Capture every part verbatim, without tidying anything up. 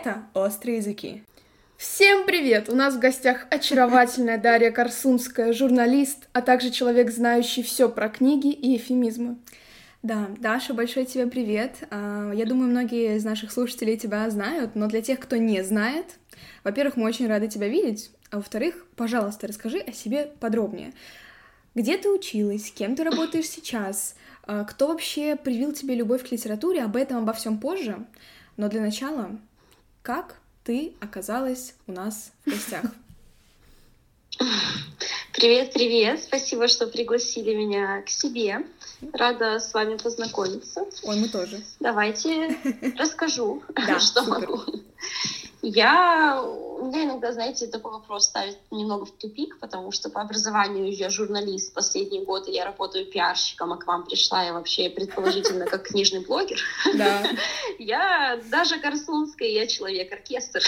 Это «Острые языки». Всем привет! У нас в гостях очаровательная Дарья Корсунская, журналист, а также человек, знающий все про книги и эвфемизмы. Да, Даша, большой тебе привет. Я думаю, многие из наших слушателей тебя знают, но для тех, кто не знает, во-первых, мы очень рады тебя видеть, а во-вторых, пожалуйста, расскажи о себе подробнее. Где ты училась, кем ты работаешь сейчас, кто вообще привил тебе любовь к литературе, об этом, обо всем позже, но для начала, как ты оказалась у нас в гостях? Привет-привет, спасибо, что пригласили меня к себе, рада с вами познакомиться. Ой, мы тоже. Давайте расскажу, что могу. Я, у меня иногда, знаете, такой вопрос ставит немного в тупик, потому что по образованию я журналист, последние годы я работаю пиарщиком, а к вам пришла я вообще предположительно как книжный блогер. Да. Я даже Корсунская, я человек-оркестр.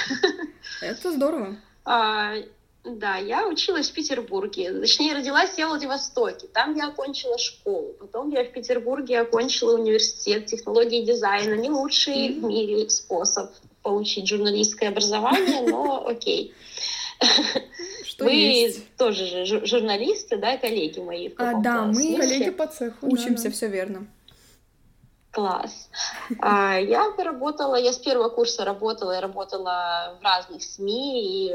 Это здорово. Да, я училась в Петербурге, точнее, родилась я в Владивостоке, там я окончила школу, потом я в Петербурге окончила университет технологии дизайна, не лучший в мире способ получить журналистское образование, но окей. Вы тоже же журналисты, да, коллеги мои в каком-то смысле? Да, мы коллеги по цеху, учимся, все верно. Класс. Я поработала, я с первого курса работала, я работала в разных СМИ, и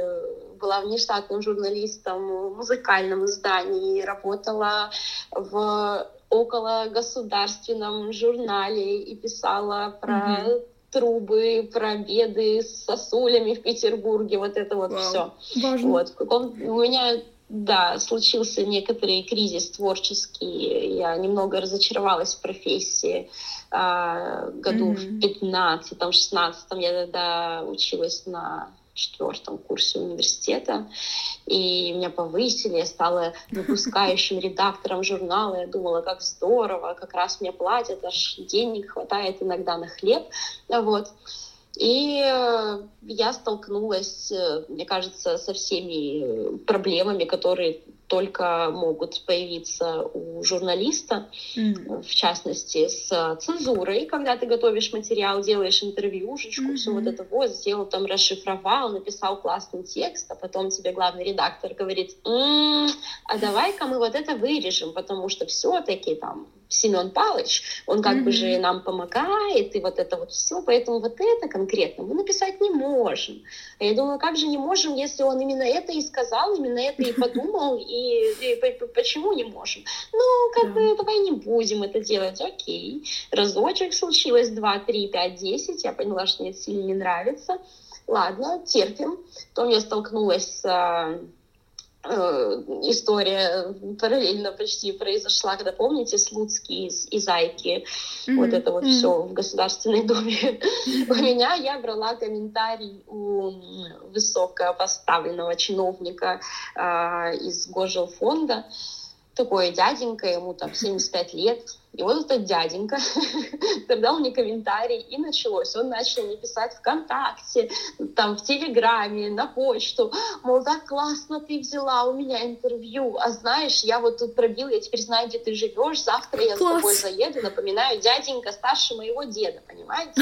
была внештатным журналистом в музыкальном издании, работала в окологосударственном журнале и писала про угу. трубы, про беды с сосулями в Петербурге, вот это вот все. Вот, в каком... У меня... Да, случился некоторый кризис творческий, я немного разочаровалась в профессии, а, году mm-hmm. в пятнадцатом, шестнадцатом, я тогда училась на четвертом курсе университета, и меня повысили, я стала выпускающим редактором журнала, я думала, как здорово, как раз мне платят, аж денег хватает иногда на хлеб, вот. И я столкнулась, мне кажется, со всеми проблемами, которые только могут появиться у журналиста, mm-hmm. в частности, с цензурой, когда ты готовишь материал, делаешь интервьюшечку, mm-hmm. все вот это вот, сделал там, расшифровал, написал классный текст, а потом тебе главный редактор говорит, м-м, а давай-ка мы вот это вырежем, потому что все-таки там Семен Палыч, он как mm-hmm. бы же нам помогает, и вот это вот все, поэтому вот это конкретно мы написать не можем. Я думаю, как же не можем, если он именно это и сказал, именно это и подумал, и, и, и почему не можем? Ну, как бы, yeah. давай не будем это делать, окей. Разочек случилось, два, три, пять, десять, я поняла, что мне это сильно не нравится. Ладно, терпим. Потом я столкнулась с... История параллельно почти произошла, когда, помните, Слуцкий из, из «Айки», mm-hmm. вот это вот mm-hmm. все в Государственной Думе. Mm-hmm. У меня я брала комментарий у высокопоставленного чиновника э, из Госжилфонда, такой дяденька, ему там семьдесят пять лет, и вот этот дяденька дал мне комментарий, и началось. Он начал мне писать ВКонтакте, там, в Телеграме, на почту. Мол, так классно ты взяла у меня интервью. А знаешь, я вот тут пробил, я теперь знаю, где ты живешь. Завтра я класс. С тобой заеду. Напоминаю, дяденька старше моего деда, понимаете?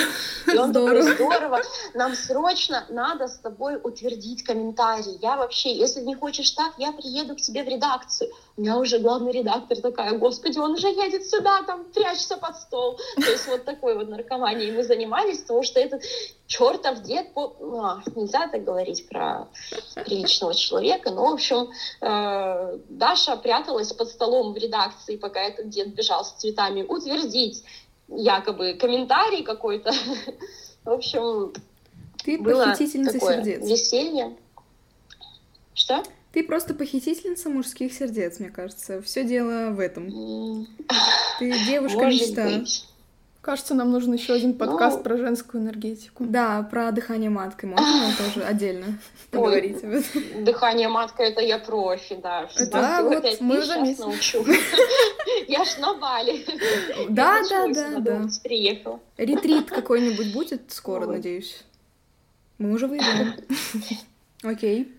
И он здорово. Такой, здорово. Нам срочно надо с тобой утвердить комментарий. Я вообще, если не хочешь так, я приеду к тебе в редакцию. У меня уже главный редактор такая, господи, он уже едет сюда. Там прячься под стол. То есть вот такой вот наркоманией мы занимались, потому что этот чертов дед... По... А, нельзя так говорить про приличного человека, но, в общем, э, Даша пряталась под столом в редакции, пока этот дед бежал с цветами утвердить якобы комментарий какой-то. В общем, ты было такое сердец. Веселье. Что? Ты просто похитительница мужских сердец, мне кажется. Все дело в этом. Ты девушка мечта. Кажется, нам нужен еще один подкаст ну... про женскую энергетику. Да, про дыхание маткой. Можно тоже отдельно поговорить об этом? Дыхание маткой — это я профи, да. Да, вот мы уже научу. Я ж на Бали. Да, да, да, да. Приехала. Ретрит какой-нибудь будет скоро, надеюсь. Мы уже выйдем. Окей.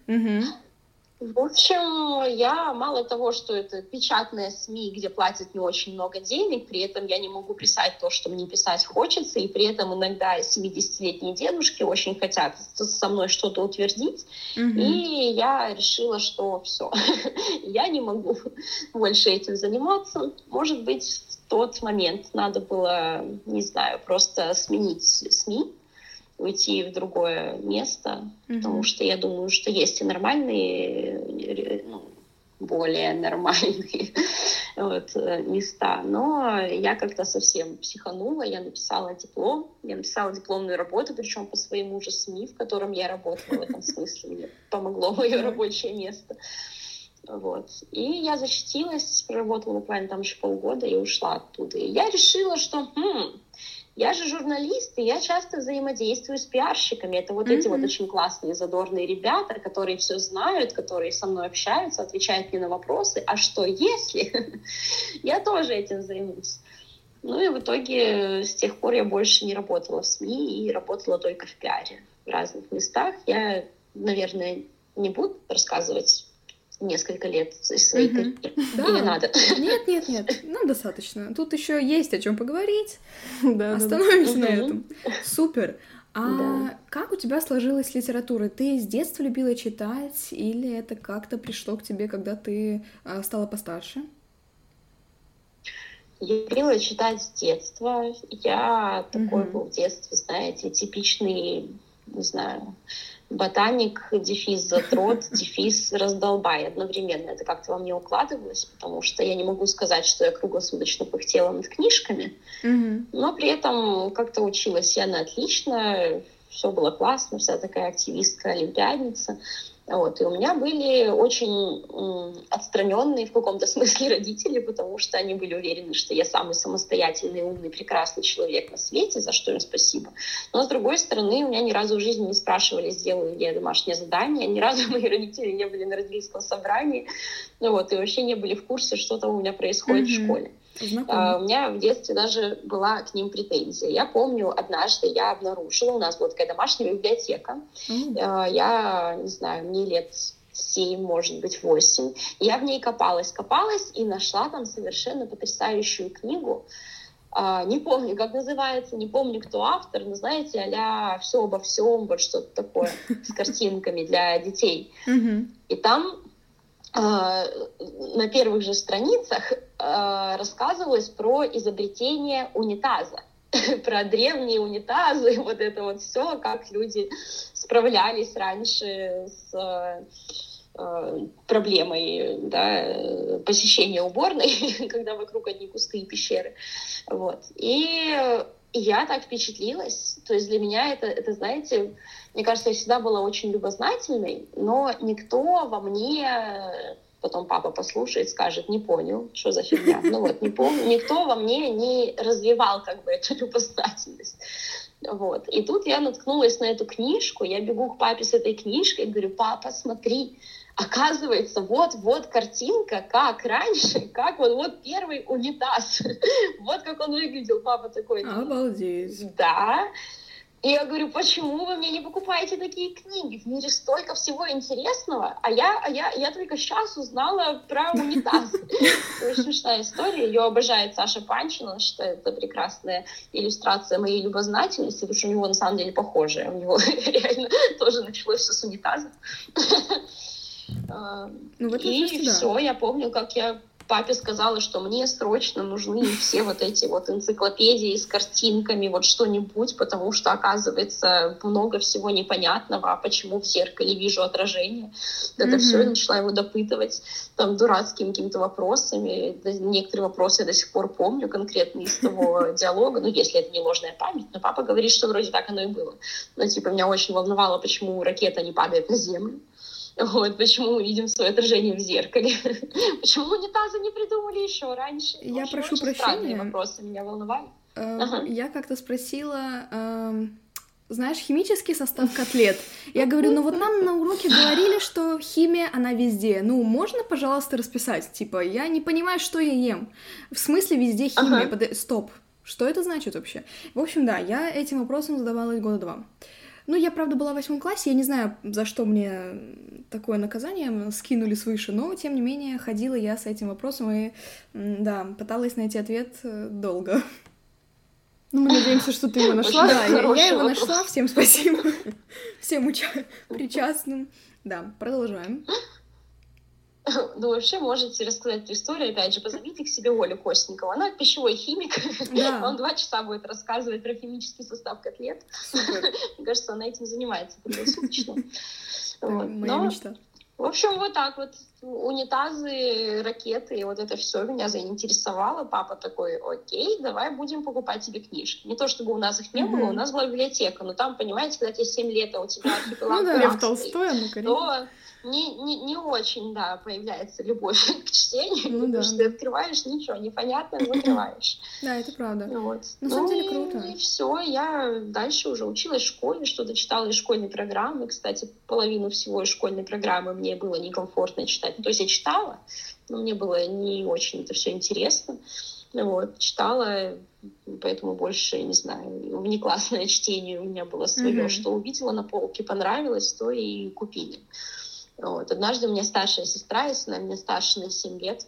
В общем, я мало того, что это печатные СМИ, где платят не очень много денег, при этом я не могу писать то, что мне писать хочется, и при этом иногда семидесятилетние дедушки очень хотят со мной что-то утвердить, mm-hmm. и я решила, что все, я не могу больше этим заниматься. Может быть, в тот момент надо было, не знаю, просто сменить СМИ, уйти в другое место, mm-hmm. потому что я думаю, что есть и нормальные, ну, более нормальные вот, места. Но я как-то совсем психанула, я написала диплом, я написала дипломную работу, причем по своему же СМИ, в котором я работала, в этом смысле мне помогло мое рабочее место. Вот. И я защитилась, проработала буквально там еще полгода и ушла оттуда. И я решила, что... Хм, я же журналист, и я часто взаимодействую с пиарщиками. Это вот mm-hmm. эти вот очень классные, задорные ребята, которые все знают, которые со мной общаются, отвечают мне на вопросы. А что если? Я тоже этим займусь. Ну и в итоге с тех пор я больше не работала в СМИ и работала только в пиаре в разных местах. Я, наверное, не буду рассказывать несколько лет из своей mm-hmm. карьеры. Да. Или надо? Нет, нет, нет. Ну, достаточно. Тут еще есть о чем поговорить. Да, остановимся да, да. на mm-hmm. этом. Супер. А да. как у тебя сложилась литература? Ты с детства любила читать, или это как-то пришло к тебе, когда ты стала постарше? Я любила читать с детства. Я mm-hmm. такой был в детстве, знаете, типичный, не знаю... ботаник, дефис затрот, дефис раздолбай. Одновременно это как-то во мне укладывалось, потому что я не могу сказать, что я круглосуточно пыхтела над книжками, mm-hmm. но при этом как-то училась я на отлично, все было классно, вся такая активистка, олимпиадница. Вот. И у меня были очень м, отстраненные в каком-то смысле родители, потому что они были уверены, что я самый самостоятельный, умный, прекрасный человек на свете, за что им спасибо. Но, с другой стороны, у меня ни разу в жизни не спрашивали, сделаю ли я домашнее задание, ни разу мои родители не были на родительском собрании, ну, вот, и вообще не были в курсе, что там у меня происходит mm-hmm. в школе. Uh, у меня в детстве даже была к ним претензия. Я помню, однажды я обнаружила, у нас была такая домашняя библиотека, mm. uh, я, не знаю, мне лет семь, может быть, восемь, я в ней копалась, копалась и нашла там совершенно потрясающую книгу. Uh, не помню, как называется, не помню, кто автор, но, знаете, а-ля «Все обо всем», вот что-то такое, с картинками для детей. И там... на первых же страницах э, рассказывалось про изобретение унитаза, про древние унитазы, вот это вот все, как люди справлялись раньше с э, проблемой, да, посещения уборной, когда вокруг одни кусты и пещеры. Вот. И я так впечатлилась, то есть для меня это, это, знаете, мне кажется, я всегда была очень любознательной, но никто во мне, потом папа послушает, скажет, не понял, что за фигня, ну вот, не помню, никто во мне не развивал как бы эту любознательность, вот, и тут я наткнулась на эту книжку, я бегу к папе с этой книжкой, говорю, папа, смотри, оказывается, вот-вот картинка, как раньше, как вот, вот первый унитаз, вот как он выглядел, папа такой. Обалдеть. Да. И я говорю, почему вы мне не покупаете такие книги? В мире столько всего интересного, а я, а я, я только сейчас узнала про унитаз. Очень смешная история, ее обожает Саша Панчин, он считает, это прекрасная иллюстрация моей любознательности, потому что у него на самом деле похожая, у него реально тоже началось все с унитаза. Ну, вот и все, да. Я помню, как я папе сказала, что мне срочно нужны все вот эти вот энциклопедии с картинками, вот что-нибудь, потому что, оказывается, много всего непонятного, а почему в зеркале вижу отражение. Mm-hmm. Это все, я начала его допытывать там дурацкими какими-то вопросами. Некоторые вопросы я до сих пор помню конкретно из того диалога, ну, если это не ложная память, но папа говорит, что вроде так оно и было. Но, типа, меня очень волновало, почему ракета не падает на землю. Вот, почему мы видим свое отражение в зеркале. Почему унитазы не придумали еще раньше? Я очень, прошу очень прощения. Странные вопросы меня волновали. Э, ага. Я как-то спросила, э, знаешь, химический состав котлет. Я говорю, ну вот нам на уроке говорили, что химия, она везде. Ну, можно, пожалуйста, расписать? Типа, я не понимаю, что я ем. В смысле везде химия? Ага. Под... Стоп. Что это значит вообще? В общем, да, я этим вопросом задавалась года два. Ну, я, правда, была в восьмом классе, я не знаю, за что мне такое наказание скинули свыше, но, тем не менее, ходила я с этим вопросом и, да, пыталась найти ответ долго. Ну, мы надеемся, что ты его нашла. Да, я, я его вопрос. нашла. Всем спасибо. Всем уча- причастным. Да, продолжаем. Ну, вообще, можете рассказать эту историю. Опять же, позовите к себе Олю Костникову. Она пищевой химик. Да. Он два часа будет рассказывать про химический состав котлет. Супер. Мне кажется, она этим занимается круглосуточно. Вот. Моя Но... мечта. В общем, вот так вот. Унитазы, ракеты, и вот это все меня заинтересовало. Папа такой: окей, давай будем покупать тебе книжки. Не то чтобы у нас их не было, mm-hmm. у нас была библиотека. Но там, понимаете, когда тебе семь лет, а у тебя Архипелаг Гулаг, Лев Толстой, то не, не, не очень, да, появляется любовь к чтению. Ну, потому да. что ты открываешь, ничего непонятно, закрываешь. Да, это правда. Вот. На самом ну, деле круто. И все, я дальше уже училась в школе, что-то читала из школьной программы. Кстати, половину всего из школьной программы мне было некомфортно читать. То есть я читала, но мне было не очень это все интересно. Вот, читала, поэтому больше, не знаю, внеклассное чтение у меня было свое, mm-hmm. что увидела на полке, понравилось, то и купили. Вот. Однажды у меня старшая сестра, если она мне старше на семь лет,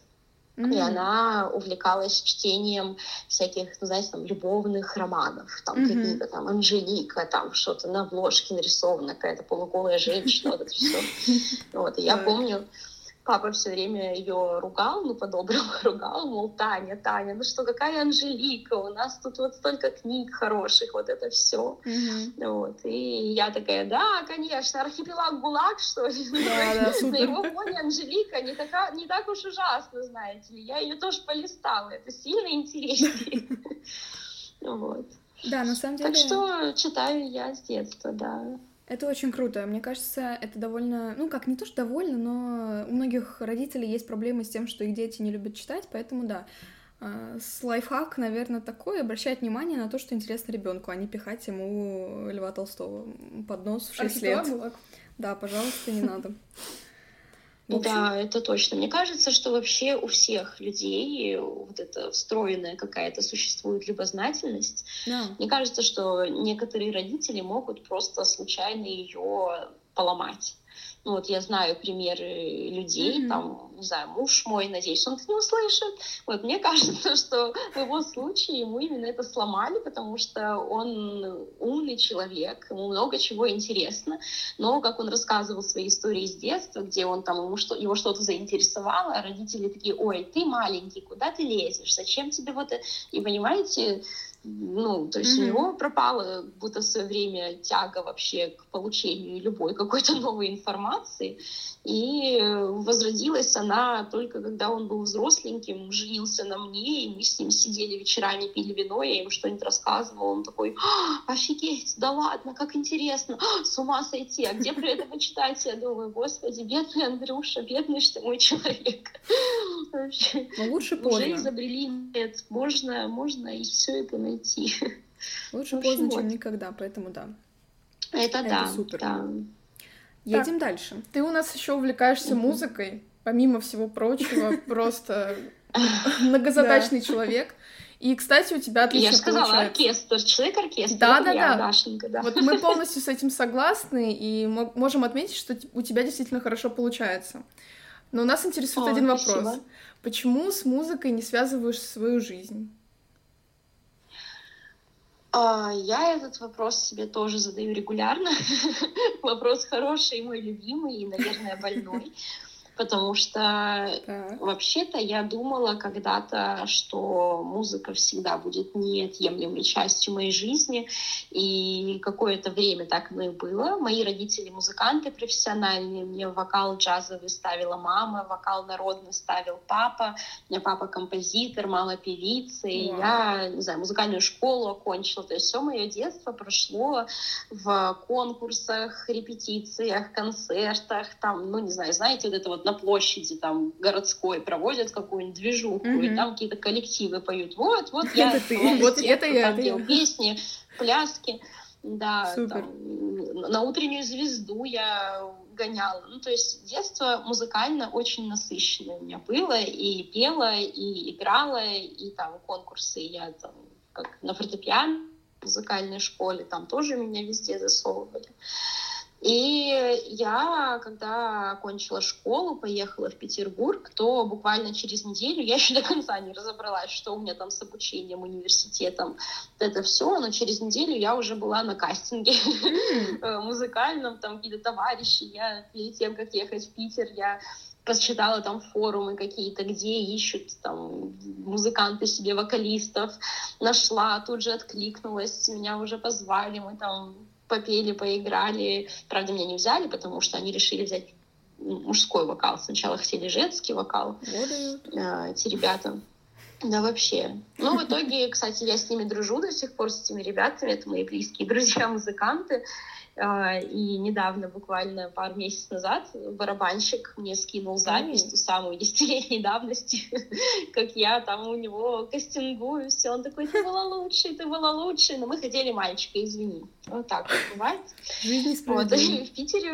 mm-hmm. и она увлекалась чтением всяких, ну, знаете, там, любовных романов. Там mm-hmm. какие-то там Анжелика, там что-то на обложке нарисовано, какая-то полуголая женщина, вот это все. Вот, и я помню... Папа все время ее ругал, ну, по-доброму ругал, мол, Таня, Таня, ну что, какая Анжелика, у нас тут вот столько книг хороших, вот это все. Mm-hmm. Вот. И я такая: да, конечно, Архипелаг Гулаг, что ли? На его фоне Анжелика не так уж ужасно, знаете ли, я ее тоже полистала, это сильно интереснее. Да, на самом деле... Так что читаю я с детства, да. Это очень круто. Мне кажется, это довольно... Ну, как, не то что довольно, но у многих родителей есть проблемы с тем, что их дети не любят читать, поэтому, да, с лайфхак, наверное, такой: обращать внимание на то, что интересно ребенку, а не пихать ему Льва Толстого под нос в шесть лет. Да, пожалуйста, не надо. Да, это точно. Мне кажется, что вообще у всех людей вот эта встроенная какая-то существует любознательность. Да. Мне кажется, что некоторые родители могут просто случайно ее поломать. Ну, вот я знаю примеры людей, mm-hmm. там, не знаю, муж мой, надеюсь, он это не услышит. Вот мне кажется, что в его случае ему именно это сломали, потому что он умный человек, ему много чего интересно. Но как он рассказывал свои истории с детства, где он там ему что, его что-то заинтересовало, а родители такие: ой, ты маленький, куда ты лезешь, зачем тебе вот это? И понимаете... Ну, то есть mm-hmm. у него пропала будто в свое время тяга вообще к получению любой какой-то новой информации, и возродилась она только когда он был взросленьким, женился на мне, и мы с ним сидели вечерами, пили вино, я ему что-нибудь рассказывала, он такой: офигеть, да ладно, как интересно, с ума сойти, а где при этом читать? Я думаю: господи, бедный Андрюша, бедный что мой человек. Вообще, лучше поздно. Уже изобрели нет, можно, можно и все это найти. Лучше поздно, чем никогда, поэтому да. Это, это да, супер. Да. Едем так, дальше. Ты у нас еще увлекаешься угу. музыкой, помимо всего прочего, просто многозадачный человек. И, кстати, у тебя отлично получается. Я же сказала, оркестр, человек-оркестр. Да-да-да. Дашенька, да. Вот мы полностью с этим согласны и можем отметить, что у тебя действительно хорошо получается. Но нас интересует один вопрос. Почему с музыкой не связываешь свою жизнь? Я этот вопрос себе тоже задаю регулярно. Вопрос хороший, мой любимый и, наверное, больной. Потому что так. вообще-то я думала когда-то, что музыка всегда будет неотъемлемой частью моей жизни. И какое-то время так оно и было. Мои родители музыканты профессиональные. Мне вокал джазовый ставила мама, вокал народный ставил папа. У меня папа композитор, мама певица. И wow. я, не знаю, музыкальную школу окончила. То есть все мое детство прошло в конкурсах, репетициях, концертах. Там, ну, не знаю, знаете, вот это вот на площади там городской проводят какую-нибудь движуху, mm-hmm. и там какие-то коллективы поют. Вот, вот я, вот это я пел песни, пляски, да, на утреннюю звезду я гоняла. Ну, то есть детство музыкально очень насыщенное у меня было, и пела, и играла, и там конкурсы я там как на фортепиано музыкальной школе, там тоже меня везде засовывали. И я, когда окончила школу, поехала в Петербург, то буквально через неделю, я еще до конца не разобралась, что у меня там с обучением, университетом, это все, но через неделю я уже была на кастинге музыкальном, там какие-то товарищи, я перед тем, как ехать в Питер, я посчитала там форумы какие-то, где ищут там музыканты себе вокалистов, нашла, тут же откликнулась, меня уже позвали, мы там... попели, поиграли. Правда, меня не взяли, потому что они решили взять мужской вокал. Сначала хотели женский вокал. Mm-hmm. Эти ребята. Да, вообще. Ну, в итоге, кстати, я с ними дружу до сих пор, с этими ребятами. Это мои близкие друзья-музыканты. И недавно, буквально пару месяцев назад, барабанщик мне скинул запись, mm-hmm. ту самую десятилетней давности, как я там у него кастингую, все. Он такой, ты была лучшей, ты была лучшей. Но мы хотели мальчика, извини. Вот так вот бывает. Вот, и в Питере,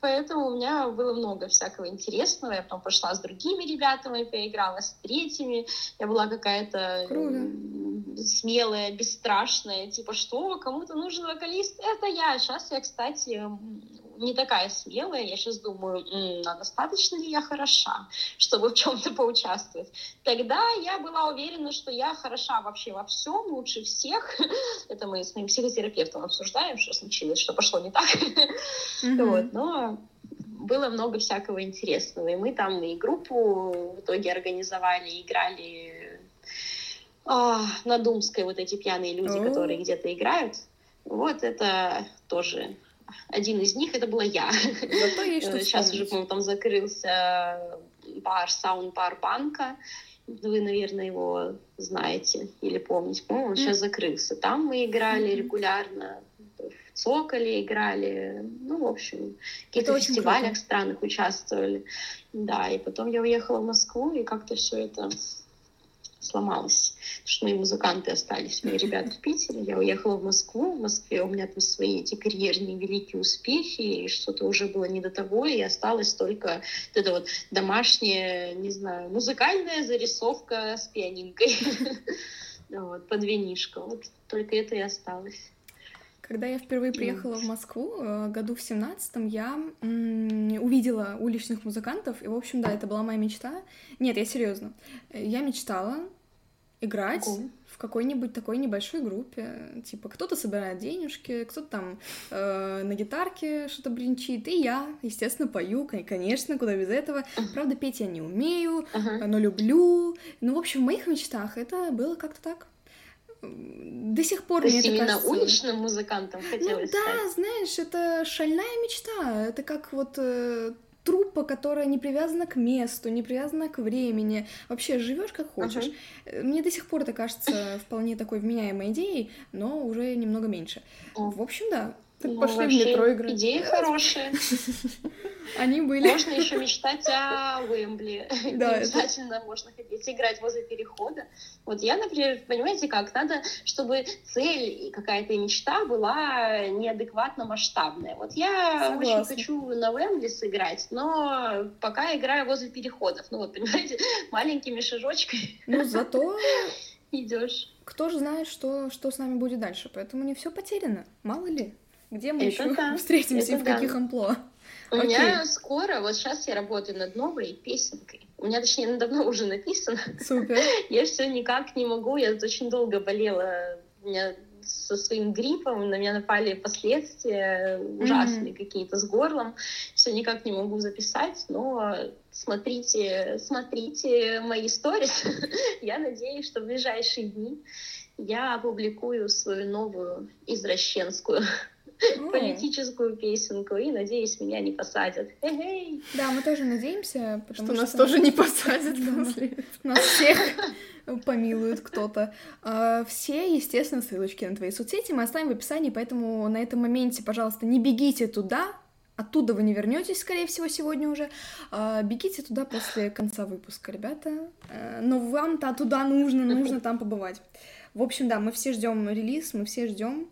поэтому у меня было много всякого интересного. Я потом пошла с другими ребятами, поиграла с третьими. Я была какая-то... смелая, бесстрашная, типа, что, кому-то нужен вокалист, это я. Сейчас я, кстати, не такая смелая, я сейчас думаю, а достаточно ли я хороша, чтобы в чем-то поучаствовать. Тогда я была уверена, что я хороша вообще во всем, лучше всех. Это мы с моим психотерапевтом обсуждаем, что случилось, что пошло не так. Mm-hmm. Вот, но... было много всякого интересного, и мы там и группу в итоге организовали, играли... А, на Думской вот эти пьяные люди, mm-hmm. которые где-то играют. Вот это тоже один из них, это была я. Сейчас уже, по-моему, там закрылся бар, саунд-бар Банка. Вы, наверное, его знаете или помните. По-моему, он mm-hmm. сейчас закрылся. Там мы играли mm-hmm. регулярно, в Цоколе играли. Ну, в общем, в каких-то фестивалях странных участвовали. Да, и потом я уехала в Москву, и как-то все это... сломалась, потому что мои музыканты остались, мои ребята в Питере, я уехала в Москву, в Москве у меня там свои эти карьерные великие успехи, и что-то уже было не до того, и осталась только вот эта вот домашняя, не знаю, музыкальная зарисовка с пианинкой, под винишко, вот только это и осталось. Когда я впервые приехала в Москву, году в семнадцатом, я м- увидела уличных музыкантов, и, в общем, да, это была моя мечта. Нет, я серьезно. Я мечтала играть О. в какой-нибудь такой небольшой группе. Типа, кто-то собирает денежки, кто-то там э- на гитарке что-то бренчит, и я, естественно, пою, конечно, куда без этого. Uh-huh. Правда, петь я не умею, uh-huh. но люблю. Ну, в общем, в моих мечтах это было как-то так. До сих пор мне это кажется... То есть именно уличным музыкантом хотелось стать? Ну да, знаешь, это шальная мечта. Это как вот э, труппа, которая не привязана к месту, не привязана к времени. Вообще живешь как хочешь. Uh-huh. Мне до сих пор это кажется вполне такой вменяемой идеей, но уже немного меньше. Uh-huh. В общем, да. Так ну, пошли в метро играть. Идеи хорошие. Они были. Можно еще мечтать о Уэмбли. Да, обязательно это... можно хотеть играть возле перехода. Вот я, например, понимаете, как надо, чтобы цель и какая-то мечта была неадекватно масштабная. Вот я Согласна. Очень хочу на Уэмбли сыграть, но пока играю возле переходов. Ну вот, понимаете, маленькими шажочками. Ну зато идешь. Кто же знает, что, что с нами будет дальше. Поэтому не все потеряно. Мало ли. Где мы это еще да. встретимся это и в да. каких амплуа? У Окей. меня скоро, вот сейчас я работаю над новой песенкой. У меня, точнее, она давно уже написана. Супер. Я все никак не могу, я очень долго болела. У меня со своим гриппом, на меня напали последствия ужасные mm-hmm. какие-то с горлом. Все никак не могу записать, но смотрите, смотрите мои сторис. Я надеюсь, что в ближайшие дни я опубликую свою новую извращенскую политическую песенку, и, надеюсь, меня не посадят. Э-эй. Да, мы тоже надеемся, потому что... что нас что... тоже не посадят. Нас всех помилует кто-то. Все, естественно, ссылочки на твои соцсети мы оставим в описании, поэтому на этом моменте, пожалуйста, не бегите туда, оттуда вы не вернетесь, скорее всего, сегодня уже. Бегите туда после конца выпуска, ребята. Но вам-то туда нужно, нужно там побывать. В общем, да, мы все ждем релиз, мы все ждем.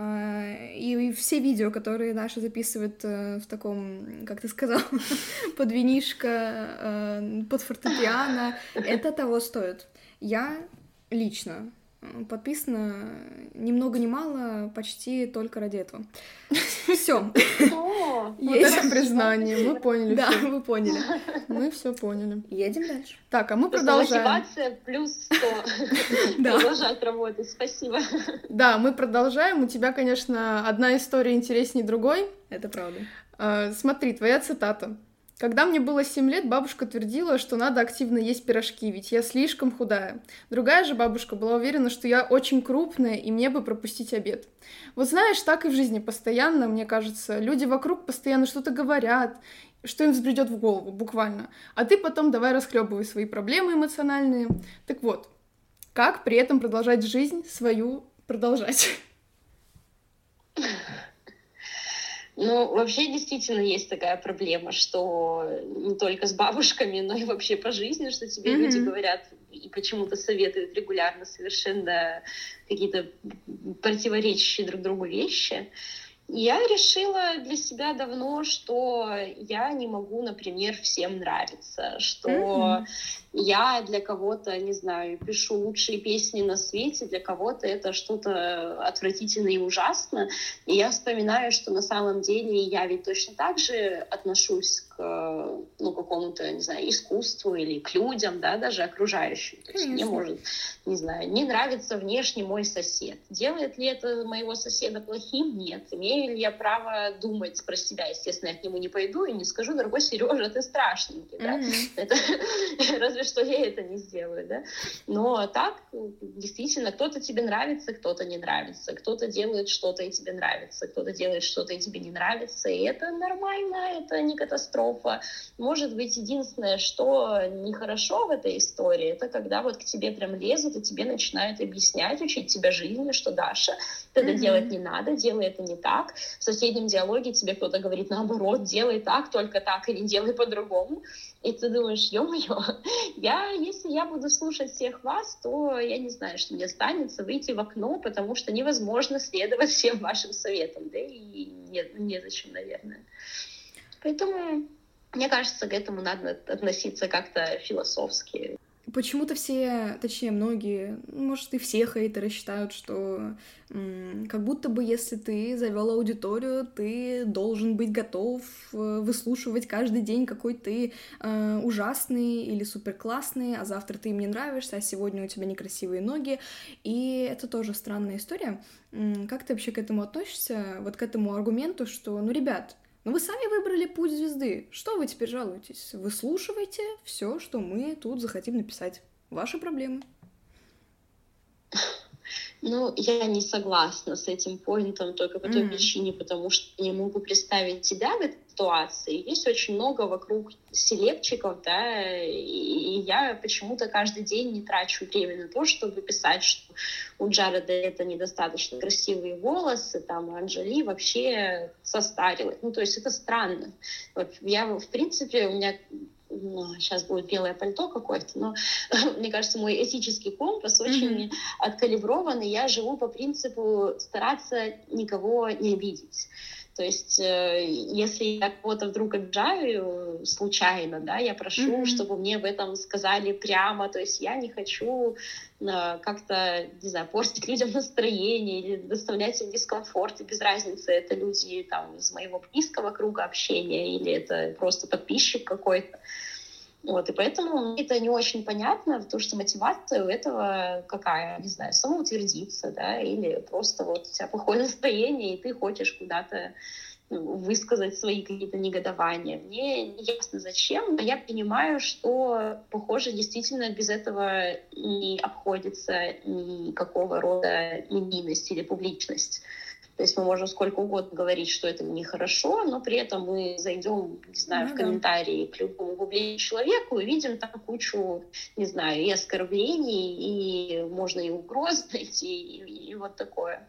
И все видео, которые Даша записывает в таком, как ты сказала, под винишко, под фортепиано, это того стоит. Я лично Подписано ни много ни мало, почти только ради этого. Все. Есть признание. Мы поняли. Да, вы поняли. Мы все поняли. Едем дальше. Так, а мы продолжаем. Мотивация плюс сто. Продолжать работать. Спасибо. Да, мы продолжаем. У тебя, конечно, одна история интереснее другой. Это правда. Смотри, твоя цитата. Когда мне было семь лет, бабушка твердила, что надо активно есть пирожки, ведь я слишком худая. Другая же бабушка была уверена, что я очень крупная, и мне бы пропустить обед. Вот знаешь, так и в жизни постоянно, мне кажется, люди вокруг постоянно что-то говорят, что им взбредет в голову, буквально. А ты потом давай расхлебывай свои проблемы эмоциональные. Так вот, как при этом продолжать жизнь свою продолжать? Ну, вообще, действительно, есть такая проблема, что не только с бабушками, но и вообще по жизни, что тебе mm-hmm. люди говорят и почему-то советуют регулярно совершенно какие-то противоречащие друг другу вещи. Я решила для себя давно, что я не могу, например, всем нравиться, что mm-hmm. я для кого-то, не знаю, пишу лучшие песни на свете, для кого-то это что-то отвратительно и ужасно. И я вспоминаю, что на самом деле я ведь точно так же отношусь к ну, какому-то, не знаю, искусству или к людям, да, даже окружающим. То есть мне может, не знаю, не нравится внешне мой сосед. Делает ли это моего соседа плохим? Нет. Имею или я право думать про себя, естественно, я к нему не пойду и не скажу, дорогой Сережа, ты страшненький, да? Mm-hmm. Это, разве что я это не сделаю, да? Но так, действительно, кто-то тебе нравится, кто-то не нравится, кто-то делает что-то и тебе нравится, кто-то делает что-то и тебе не нравится, и это нормально, это не катастрофа. Может быть, единственное, что нехорошо в этой истории, это когда вот к тебе прям лезут и тебе начинают объяснять, учить тебя жизни, что, Даша, это mm-hmm. делать не надо, делай это не так. В соседнем диалоге тебе кто-то говорит наоборот, делай так, только так, или делай по-другому. И ты думаешь, ё-моё, я, если я буду слушать всех вас, то я не знаю, что мне останется выйти в окно, потому что невозможно следовать всем вашим советам, да и нет, незачем, наверное. Поэтому, мне кажется, к этому надо относиться как-то философски. Почему-то все, точнее, многие, может, и все хейтеры считают, что м- как будто бы если ты завел аудиторию, ты должен быть готов выслушивать каждый день, какой ты э, ужасный или суперклассный, а завтра ты им не нравишься, а сегодня у тебя некрасивые ноги. И это тоже странная история. М- как ты вообще к этому относишься? Вот к этому аргументу, что, ну, ребят, но вы сами выбрали путь звезды. Что вы теперь жалуетесь? Выслушивайте все, что мы тут захотим написать. Ваши проблемы. Ну, я не согласна с этим поинтом только по той mm-hmm. причине, потому что не могу представить себя в этой ситуации. Есть очень много вокруг селебчиков, да, и я почему-то каждый день не трачу время на то, чтобы писать, что у Джареда это недостаточно красивые волосы, там, Анжели вообще состарилась. Ну, то есть это странно. Вот я, в принципе, у меня... Ну, сейчас будет белое пальто какое-то, но мне кажется, мой этический компас очень mm-hmm. откалиброван, и я живу по принципу стараться никого не обидеть. То есть, если я кого-то вдруг обижаю случайно, да, я прошу, mm-hmm. чтобы мне об этом сказали прямо. То есть я не хочу как-то, не знаю, портить людям настроение или доставлять им дискомфорт. И без разницы, это люди там, из моего близкого круга общения или это просто подписчик какой-то. Вот, и поэтому мне это не очень понятно, потому что мотивация у этого какая, не знаю, самоутвердиться, да, или просто вот у тебя плохое настроение, и ты хочешь куда-то высказать свои какие-то негодования. Мне не ясно зачем, но я понимаю, что, похоже, действительно без этого не обходится никакого рода медийность или публичность. То есть мы можем сколько угодно говорить, что это нехорошо, но при этом мы зайдем, не знаю, mm-hmm. в комментарии к любому публичному человеку и видим там кучу, не знаю, и оскорблений, и можно и угроз найти, и, и вот такое.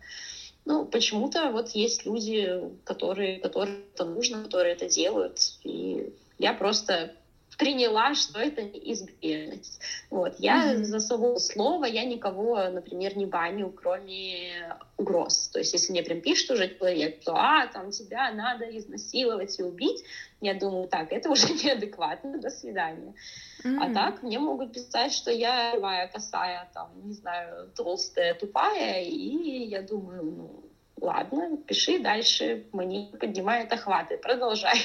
Ну, почему-то вот есть люди, которые, которым это нужно, которые это делают, и я просто приняла, что это неизбежность. Вот. Я mm-hmm. за свое слово, я никого, например, не баню, кроме угроз. То есть, если мне прям пишет уже человек, то, а, там, тебя надо изнасиловать и убить, я думаю, так, это уже неадекватно, до свидания. Mm-hmm. А так, мне могут писать, что я рвая, косая, там, не знаю, толстая, тупая, и я думаю, ну, ладно, пиши дальше, мне поднимает охваты, продолжай.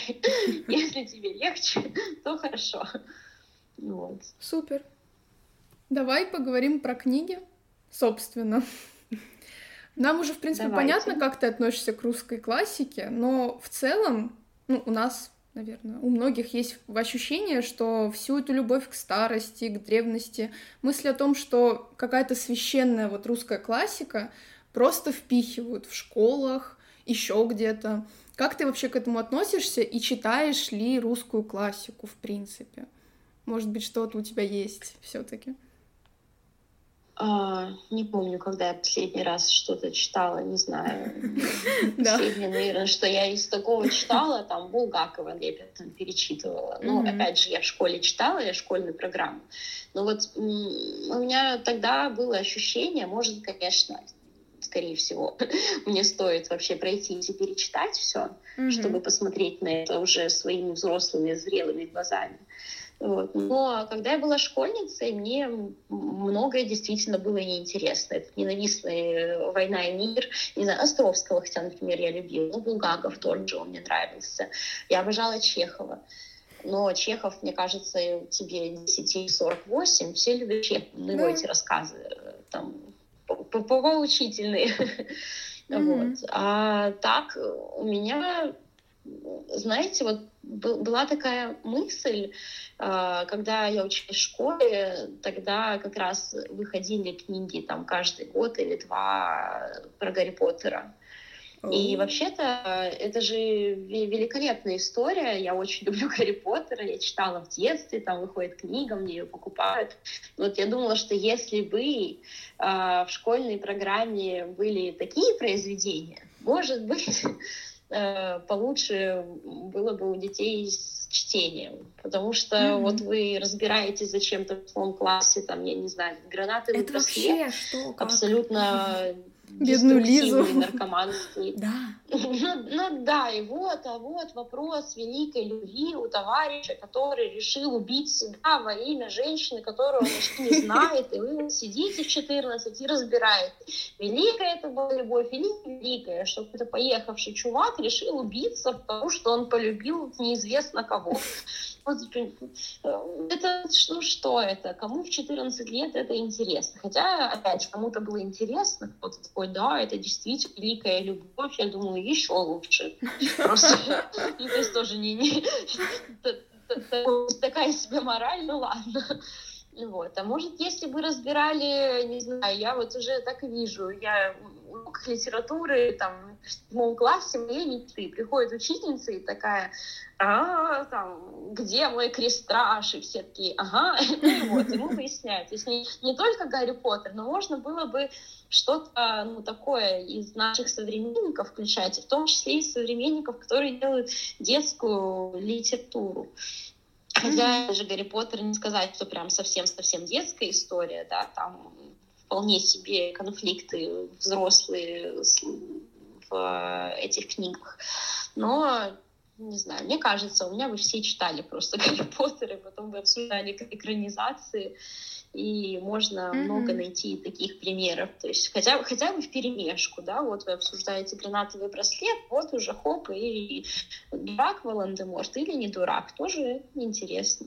Если тебе легче, то хорошо. Вот. Супер. Давай поговорим про книги, собственно. Нам уже, в принципе, Давайте. понятно, как ты относишься к русской классике, но в целом, ну, у нас, наверное, у многих есть ощущение, что всю эту любовь к старости, к древности, мысль о том, что какая-то священная вот русская классика просто впихивают в школах, еще где-то. Как ты вообще к этому относишься и читаешь ли русскую классику, в принципе? Может быть, что-то у тебя есть все-таки? А, не помню, когда я последний раз что-то читала, не знаю. Последнее, наверное, что я из такого читала, там, Булгакова я перечитывала. Ну, опять же, я в школе читала, я школьную программу. Но вот у меня тогда было ощущение, может, конечно... скорее всего, мне стоит вообще пройтись и перечитать все, mm-hmm. чтобы посмотреть на это уже своими взрослыми, зрелыми глазами. Вот. Но когда я была школьницей, мне многое действительно было неинтересно. Это ненавистная «Война и мир», не знаю, Островского, хотя, например, я любила, но Булгаков тот же, он мне нравился. Я обожала Чехова. Но Чехов, мне кажется, тебе десять сорок восемь, все любят Чехова, ну его mm-hmm. эти рассказы там... поучительные. Mm-hmm. Вот. А так у меня, знаете, вот была такая мысль, когда я училась в школе, тогда как раз выходили книги там каждый год или два про Гарри Поттера. И вообще-то это же великолепная история, я очень люблю Гарри Поттера, я читала в детстве, там выходит книга, мне ее покупают. Вот я думала, что если бы э, в школьной программе были такие произведения, может быть, э, получше было бы у детей с чтением, потому что mm-hmm. вот вы разбираетесь зачем-то в прошлом классе, там, я не знаю, «Гранатовый браслет», абсолютно... Бедную Лизу. Наркоманский. Да. Ну, ну да, и вот, а вот вопрос великой любви у товарища, который решил убить себя во имя женщины, которую он почти не знает, и вы сидите в четырнадцать и разбираете. Великая это была любовь или великая, что какой-то поехавший чувак решил убиться, потому что он полюбил неизвестно кого. Это, ну что это? Кому в четырнадцать лет это интересно? Хотя, опять же, кому-то было интересно, кто-то такой, да, это действительно великая любовь, я думаю, еще лучше. Просто, ну, то есть тоже не... Такая себе мораль, ну ладно. Вот. А может, если бы разбирали, не знаю, я вот уже так вижу, я урок литературы, там, в седьмом классе, мне мечты. Приходит учительница и такая, а, там, где мой крестраж? И все такие, ага, ну и вот, ему выясняют. То есть не, не только Гарри Поттер, но можно было бы что-то, ну, такое из наших современников включать, в том числе и современников, которые делают детскую литературу. Хотя же Гарри Поттер не сказать, что прям совсем-совсем детская история, да, там вполне себе конфликты взрослые в этих книгах. Но, не знаю, мне кажется, у меня бы все читали просто Гарри Поттер, и потом бы обсуждали экранизации, и можно mm-hmm. много найти таких примеров. То есть хотя, хотя бы вперемешку, да, вот вы обсуждаете «Гранатовый браслет», вот уже хоп, и дурак Волан-де-Морт или не дурак, тоже интересно.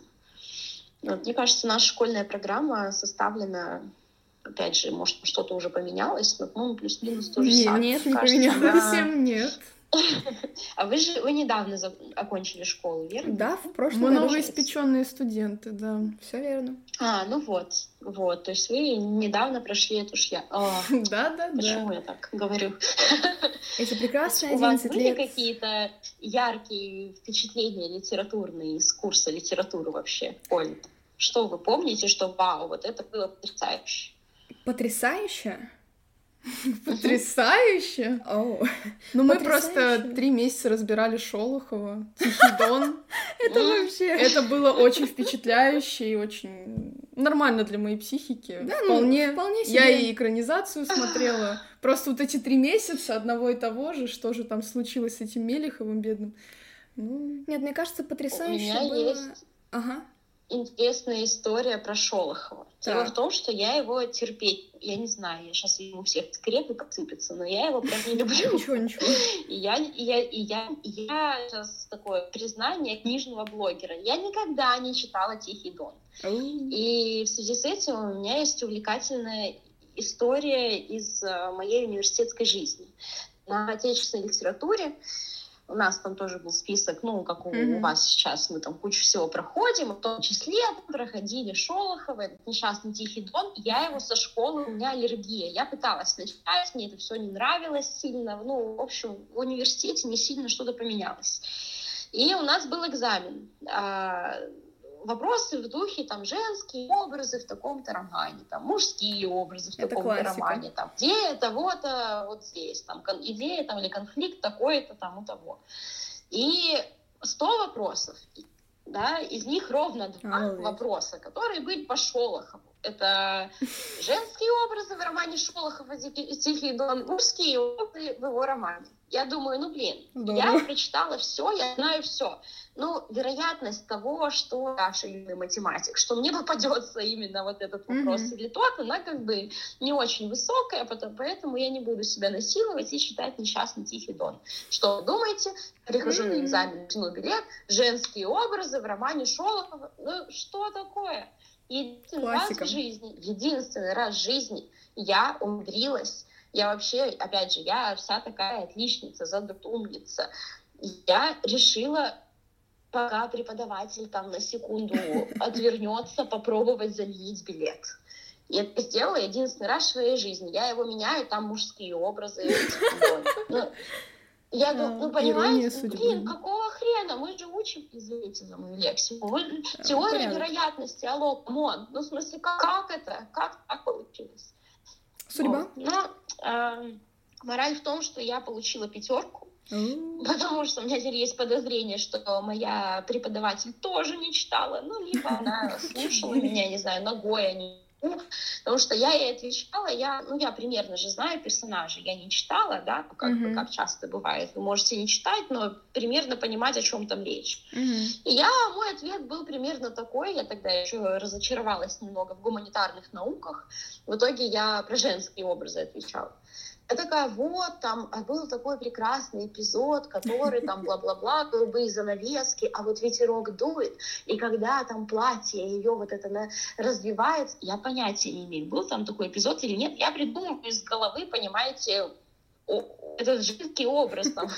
Вот, мне кажется, наша школьная программа составлена, опять же, может, что-то уже поменялось, но, по-моему, плюс-минус то же не, самое. Нет, кажется, не поменялось, она... совсем нет. А вы же вы недавно за... окончили школу, верно? Да, в прошлом году. Мы новоиспеченные студенты, да, все верно. А, ну вот, вот, то есть вы недавно прошли эту шляпу. Да, да, да. Почему я так говорю? Это прекрасные одиннадцать лет. У вас были какие-то яркие впечатления литературные из курса литературы вообще, Оль? Что вы помните, что вау, вот это было потрясающе? Потрясающе? Потрясающе! Oh. Ну, мы просто три месяца разбирали Шолохова, Тихий Дон. Это вообще... Это было очень впечатляюще и очень нормально для моей психики. Да, вполне себе. Я и экранизацию смотрела. Просто вот эти три месяца одного и того же, что же там случилось с этим Мелеховым бедным. Нет, мне кажется, потрясающе было... У меня есть... Ага. Интересная история про Шолохова. Да. Дело в том, что я его терпеть, я не знаю, я сейчас ему всех скрепок отсыпется, но я его прям не люблю. Ничего, ничего. И я, и я, и я, и я сейчас такое признание книжного блогера. Я никогда не читала «Тихий Дон». И в связи с этим у меня есть увлекательная история из моей университетской жизни. На отечественной литературе у нас там тоже был список, ну, как у, mm-hmm. у вас сейчас, мы там кучу всего проходим, в том числе проходили Шолохова, этот несчастный Тихий Дон, я его со школы, у меня аллергия, я пыталась начитать, мне это все не нравилось сильно, ну, в общем, в университете не сильно что-то поменялось. И у нас был экзамен, вопросы в духе, там, женские образы в таком-то романе, там, мужские образы в таком-то романе, там, идея того-то вот здесь, там, идея, там, или конфликт такой-то, там, у того. И сто вопросов, да, из них ровно два oh, вопроса, которые были по Шолохову. Это женские образы в романе Шолохова «Тихий Дон», мужские образы в его романе. Я думаю, ну блин, да. я прочитала все, я знаю все. Ну, вероятность того, что я шальный математик, что мне попадется именно вот этот вопрос mm-hmm. или тот, она как бы не очень высокая, поэтому я не буду себя насиловать и читать «Несчастный Тихий Дон». Что вы думаете? Прихожу mm-hmm. на экзамен, тяну билет, женские образы в романе Шолохова. Ну, что такое? Единственный Классика. раз в жизни, единственный раз в жизни я умудрилась. Я вообще, опять же, я вся такая отличница, задумница. Я решила, пока преподаватель там на секунду отвернется, попробовать заменить билет. Я это сделала единственный раз в своей жизни. Я его меняю, там мужские образы. Я думаю, ну понимаете, блин, какого хрена? Мы же учим, извините за мою лексику, теория вероятности, алло, камон. Ну, в смысле, как это? Как так получилось? Судьба? Вот. Но э, мораль в том, что я получила пятерку, mm-hmm. потому что у меня теперь есть подозрение, что моя преподаватель тоже не читала, ну, либо она слушала меня, не знаю, ногой, а не... потому что я ей отвечала, я, ну, я примерно же знаю персонажей, я не читала, да, как, mm-hmm. как часто бывает, вы можете не читать, но примерно понимать, о чем там речь. Mm-hmm. И я, мой ответ был примерно такой, я тогда еще разочаровалась немного в гуманитарных науках, в итоге я про женские образы отвечала. Я такая, вот, там был такой прекрасный эпизод, который там бла-бла-бла, голубые занавески, а вот ветерок дует, и когда там платье ее вот это развивается, я понятия не имею, был там такой эпизод или нет, я придумываю из головы, понимаете, этот женский образ там.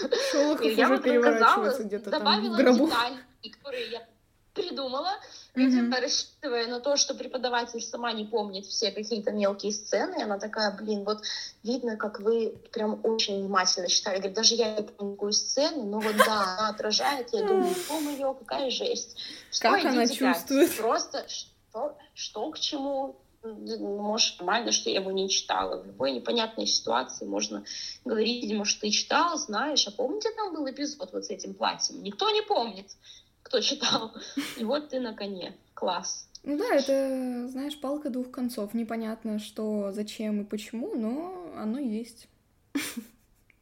Я вот оказалась, добавила деталь, которую я придумала, видимо, mm-hmm. рассчитывая на то, что преподаватель сама не помнит все какие-то мелкие сцены, она такая, блин, вот видно, как вы прям очень внимательно читали, говорит, даже я не помню какую сцену, но вот да, она отражает, я думаю, о моё, какая жесть. Что как она чувствует? Просто что, что к чему? Может, нормально, что я его не читала. В любой непонятной ситуации можно говорить, видимо, что ты читала, знаешь, а помните, там был эпизод вот с этим платьем? Никто не помнит, кто читал. И вот ты на коне. Класс. Ну да, это, знаешь, палка двух концов. Непонятно, что, зачем и почему, но оно есть.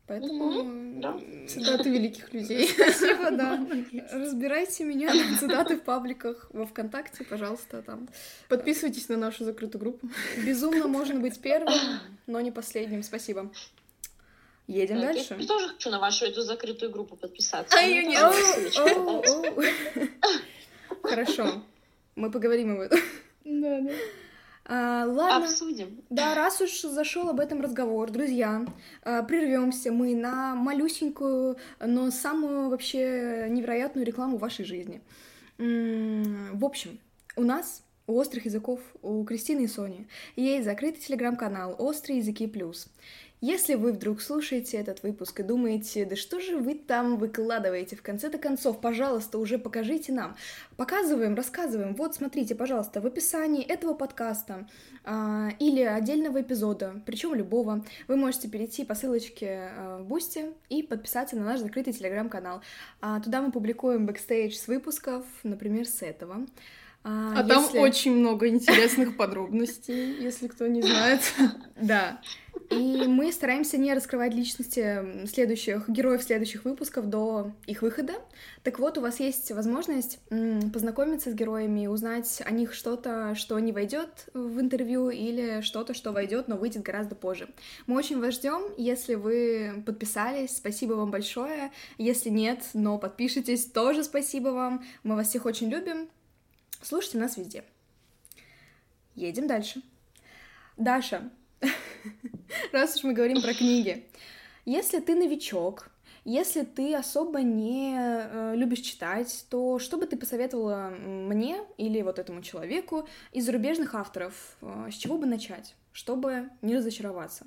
Поэтому цитаты великих людей. Спасибо, да. Разбирайте меня на цитаты в пабликах во ВКонтакте, пожалуйста, там. Подписывайтесь на нашу закрытую группу. Безумно можно быть первым, но не последним. Спасибо. Едем ну, дальше. Я тоже хочу на вашу эту закрытую группу подписаться. А ее нет. Хорошо. Мы поговорим об этом. Да, да. Ладно. Обсудим. Да, раз уж зашел об этом разговор, друзья, прервемся мы на малюсенькую, но самую вообще невероятную рекламу вашей жизни. В общем, у нас у «Острых языков» у Кристины и Сони. Есть закрытый телеграм-канал «Острые языки плюс». Если вы вдруг слушаете этот выпуск и думаете, да что же вы там выкладываете в конце-то концов, пожалуйста, уже покажите нам. Показываем, рассказываем. Вот, смотрите, пожалуйста, в описании этого подкаста а, или отдельного эпизода, причем любого, вы можете перейти по ссылочке в Boosty и подписаться на наш закрытый телеграм-канал. А, туда мы публикуем бэкстейдж с выпусков, например, с этого. А, а если... там очень много интересных подробностей, если кто не знает. Да. И мы стараемся не раскрывать личности следующих героев следующих выпусков до их выхода. Так вот, у вас есть возможность познакомиться с героями, узнать о них что-то, что не войдет в интервью, или что-то, что войдет, но выйдет гораздо позже. Мы очень вас ждем, если вы подписались, спасибо вам большое. Если нет, но подпишитесь, тоже спасибо вам. Мы вас всех очень любим. Слушайте нас везде. Едем дальше. Даша. Раз уж мы говорим про книги. Если ты новичок, если ты особо не любишь читать, то что бы ты посоветовала мне или вот этому человеку из зарубежных авторов? С чего бы начать, чтобы не разочароваться?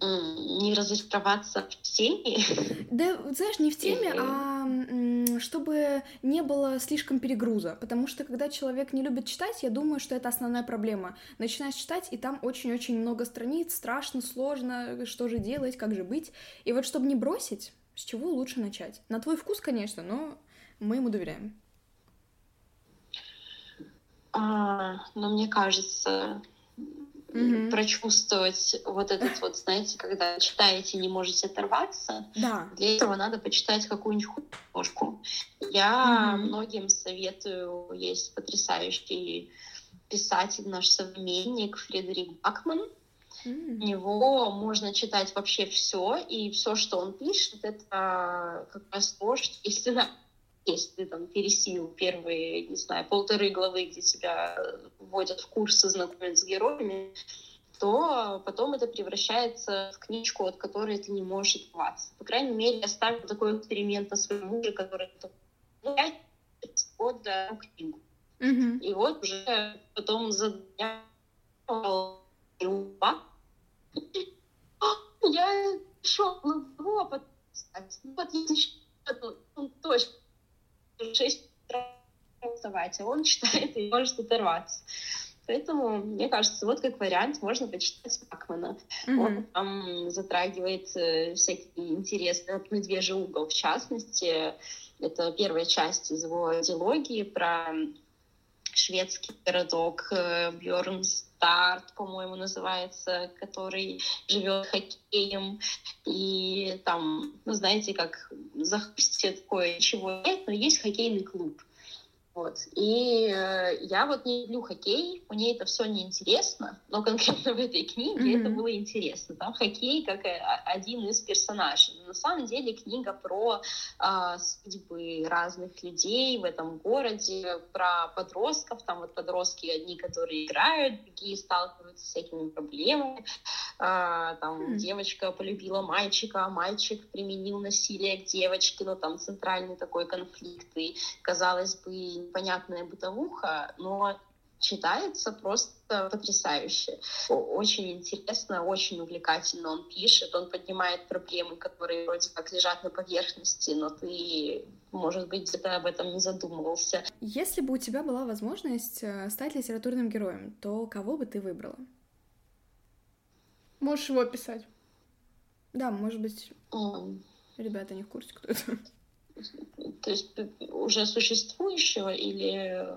Не разочароваться в теме? Да, знаешь, не в теме, а чтобы не было слишком перегруза, потому что когда человек не любит читать, я думаю, что это основная проблема. Начинаешь читать, и там очень-очень много страниц, страшно, сложно, что же делать, как же быть. И вот чтобы не бросить, с чего лучше начать? На твой вкус, конечно, но мы ему доверяем. А, но мне кажется... Mm-hmm. прочувствовать вот этот вот, знаете, когда читаете, не можете оторваться, да. Для этого надо почитать какую-нибудь художку. Я mm-hmm. многим советую, есть потрясающий писатель, наш современник Фредерик Бакман. Mm-hmm. У него можно читать вообще все, и все, что он пишет, это как раз то, что если на... Если ты там пересилил первые, не знаю, полторы главы, где тебя вводят в курс и знакомят с героями, то потом это превращается в книжку, от которой ты не можешь отбиваться. По крайней мере, я ставила такой эксперимент на своем муже, который я вот дал книгу. Mm-hmm. И вот уже потом задумал, я шел на него, а потом вот еще точно. шесть вставать, а он читает и может оторваться. Поэтому, мне кажется, вот как вариант можно почитать Бакмана. Mm-hmm. Он там затрагивает всякие интересные, «Медвежий угол», в частности. Это первая часть из его диалогии про шведский городок Бьорнстарт, по-моему, называется, который живет хоккеем. И там, ну, знаете, как захватите такое, чего нет, но есть хоккейный клуб. Вот. И э, я вот не люблю хоккей, мне это все неинтересно, но конкретно в этой книге mm-hmm. это было интересно. Там хоккей как один из персонажей. Но на самом деле книга про э, судьбы разных людей в этом городе, про подростков. Там вот подростки одни, которые играют, другие сталкиваются с всякими проблемами. Э, там mm-hmm. девочка полюбила мальчика, а мальчик применил насилие к девочке. Ну там центральный такой конфликт. И, казалось бы, непонятная бытовуха, но читается просто потрясающе. Очень интересно, очень увлекательно он пишет, он поднимает проблемы, которые вроде как лежат на поверхности, но ты, может быть, где-то об этом не задумывался. Если бы у тебя была возможность стать литературным героем, то кого бы ты выбрала? Можешь его описать. Да, может быть, он... ребята не в курсе, кто это. То есть уже существующего или...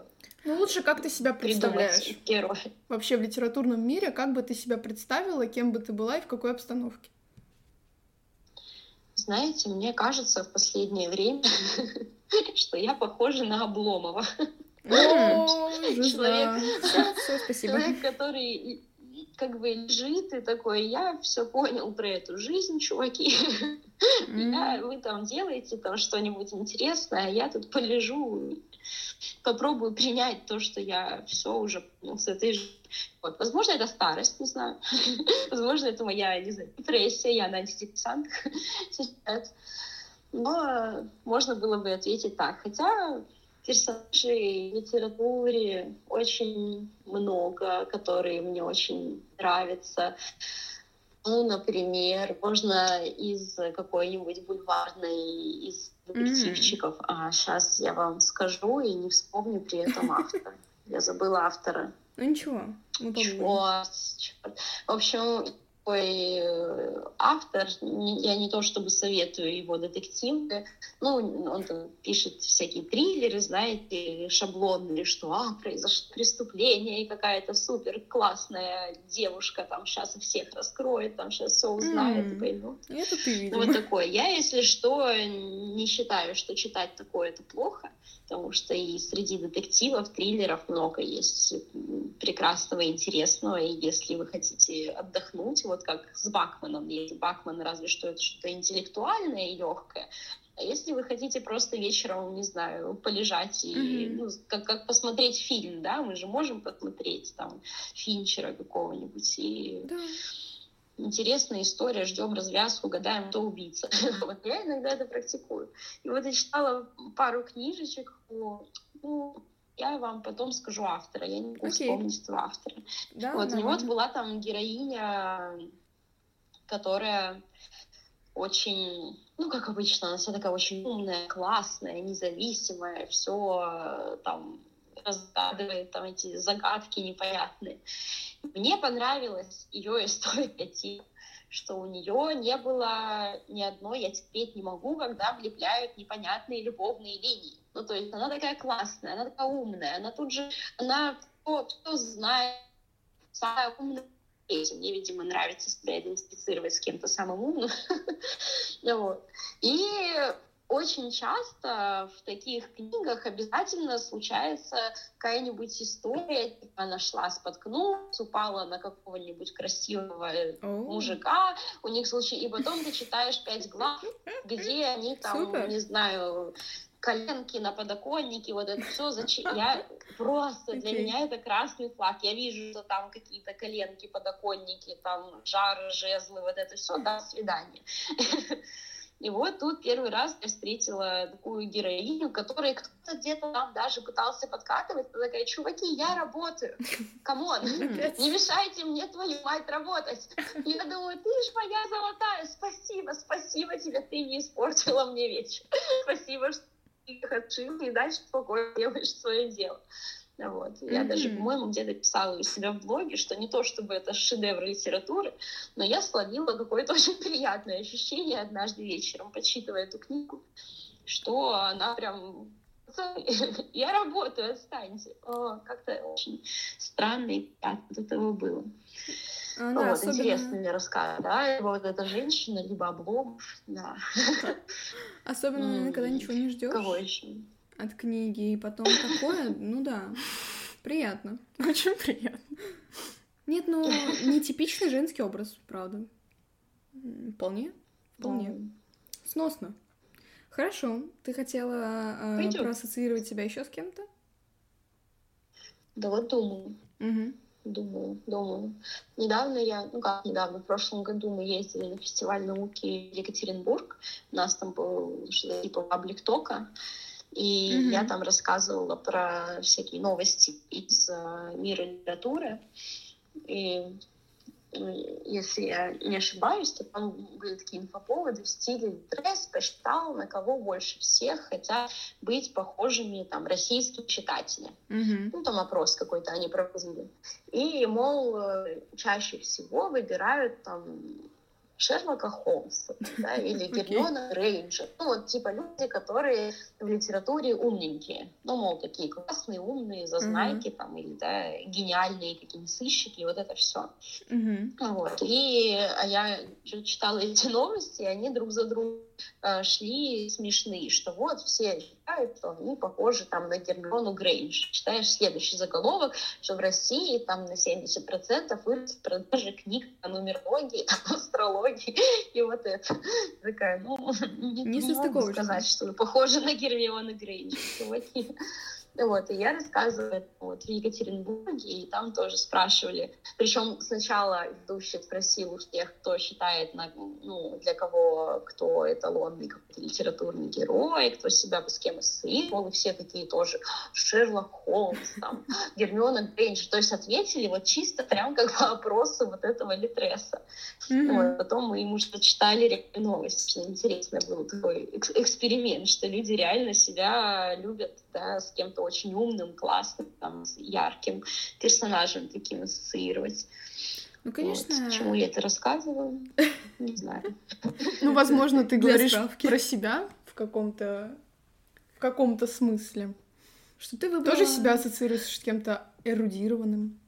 Ну, лучше как ты себя представляешь. Героя. Вообще в литературном мире, как бы ты себя представила, кем бы ты была и в какой обстановке? Знаете, мне кажется в последнее время, что я похожа на Обломова. Человек, который как бы лежит и такой, я все понял про эту жизнь, чуваки. Mm-hmm. Я, вы там делаете там что-нибудь интересное, а я тут полежу, попробую принять то, что я все уже понял с этой жизнью. Вот. Возможно, это старость, не знаю. Возможно, это моя, не знаю, депрессия, я на антидепрессантах сейчас. Но можно было бы ответить так. Хотя персонажей в литературе очень много, которые мне очень нравятся. Ну, например, можно из какой-нибудь бульварной, из детективчиков. Mm-hmm. А сейчас я вам скажу и не вспомню при этом автора. Я забыла автора. Ну ничего. Чёрт, чёрт. В общем, такой автор, я не то чтобы советую его детективы, ну, он там пишет всякие триллеры, знаете, шаблонные, что, а, произошло преступление, и какая-то супер классная девушка там сейчас всех раскроет, там сейчас все узнает mm-hmm. и поймет. Это ты видишь. Ну, вот такое. Я, если что, не считаю, что читать такое это плохо, потому что и среди детективов, триллеров много есть прекрасного, интересного, и если вы хотите отдохнуть, вот как с Бакманом, если Бакман разве что это что-то интеллектуальное и легкое, а если вы хотите просто вечером, не знаю, полежать и mm-hmm. ну, как, как посмотреть фильм, да, мы же можем посмотреть там Финчера какого-нибудь, и... Да. Интересная история, ждем развязку, гадаем, кто убийца. Вот я иногда это практикую. И вот я читала пару книжечек. Ну, я вам потом скажу автора. Я не могу okay. вспомнить этого автора. Да, вот, у него была там героиня, которая очень, ну, как обычно, она вся такая очень умная, классная, независимая, все там разгадывает там эти загадки непонятные. Мне понравилась ее история тем, что у нее не было ни одной «я терпеть не могу», когда влепляют непонятные любовные линии. Ну, то есть она такая классная, она такая умная, она тут же, она, кто, кто знает, самая умная. Мне, видимо, нравится себя идентифицировать с кем-то самым умным. И очень часто в таких книгах обязательно случается какая-нибудь история, типа она шла, споткнулась, упала на какого-нибудь красивого oh. мужика, у них случай, и потом ты читаешь пять глав, где они там, Супер. не знаю, коленки на подоконнике, вот это все, зачем? Я просто okay. для меня это красный флаг. Я вижу, что там какие-то коленки, подоконники, там жары, жезлы, вот это все, до свидания. И вот тут первый раз я встретила такую героиню, которой кто-то где-то там даже пытался подкатывать. Она такая: чуваки, я работаю, камон, не мешайте мне, твою мать, работать. Я думаю, ты ж моя золотая, спасибо, спасибо тебе, ты не испортила мне вечер. Спасибо, что ты отшила, и дальше спокойно делаешь свое дело. Вот. Я mm-hmm. даже, по-моему, где-то писала у себя в блоге, что не то чтобы это шедевр литературы, но я словила какое-то очень приятное ощущение однажды вечером, почитывая эту книгу, что она прям... Я работаю, отстаньте. О, как-то очень странно и приятно от этого было. А, да, вот, особенно... интересный мне рассказ, да, и вот эта женщина, либо Обломов, да. Особенно, когда ничего не ждёшь. Кого еще? От книги, и потом такое, ну да, приятно, очень приятно. Нет, ну, нетипичный женский образ, правда. Вполне, вполне. Mm. Сносно. Хорошо, ты хотела э, проассоциировать себя еще с кем-то? Да вот думаю. Угу. Думаю, думаю. Недавно я, ну как недавно, в прошлом году мы ездили на фестиваль науки в Екатеринбург. У нас там был что-то типа паблик-тока. И mm-hmm. я там рассказывала про всякие новости из э, мира литературы. И если я не ошибаюсь, то там были такие инфоповоды в стиле «Дресс посчитал, на кого больше всех хотят быть похожими там российские читатели». Mm-hmm. Ну, там опрос какой-то они проводили. И, мол, чаще всего выбирают там... Шерлока Холмса, да, или Гермиона Грейнджер. Okay. Ну, вот, типа, люди, которые в литературе умненькие. Ну, мол, такие классные, умные, зазнайки, uh-huh. там, или, да, гениальные какие-нибудь сыщики, вот это все. Uh-huh. Вот. И а я читала эти новости, и они друг за другом э, шли смешные, что вот все считают, что они похожи, там, на Гермиону Грейнджер. Читаешь следующий заголовок, что в России, там, на семьдесят процентов вырос продажи книг о нумерологии, о астрологии, и вот это. Такая, ну, не, не могу сказать, что похожа на Гермиону Грейнджер. Вот, и я рассказывала вот, в Екатеринбурге, и там тоже спрашивали. Причем сначала ведущий спросил у тех, кто считает, ну, для кого, кто эталонный какой-то литературный герой, кто себя с кем ассоциировал, и все такие тоже Шерлок Холмс, там, Гермиона Грейнджер. То есть ответили вот чисто прям как по опросу вот этого литреса. Mm-hmm. Вот, потом мы ему что читали новости, интересно был такой экс- эксперимент, что люди реально себя любят, да, с кем-то очень умным, классным, там, ярким персонажем таким ассоциировать. Ну, конечно. Вот. Почему я это рассказывала? Не знаю. Ну, возможно, ты говоришь про себя в каком-то в каком-то смысле. Что ты выбрала? Тоже себя ассоциируешь с кем-то эрудированным.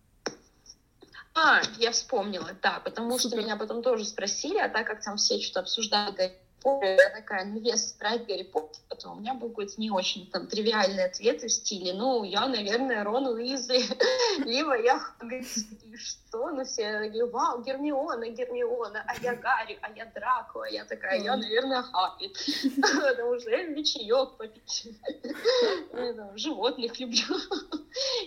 А, я вспомнила, да, потому что меня потом тоже спросили, а так как там все что-то обсуждали Гарри Поттера, я такая, ну, если брать Гарри Поттера, потом у меня был какой-то не очень там тривиальный ответ в стиле, ну, я, наверное, Рон Уизли, либо я Хагрид, и что, ну, все такие, вау, Гермиона, Гермиона, а я Гарри, а я Драко, а я такая, я, наверное, Хагрид, потому что я ничаёк попить, животных люблю.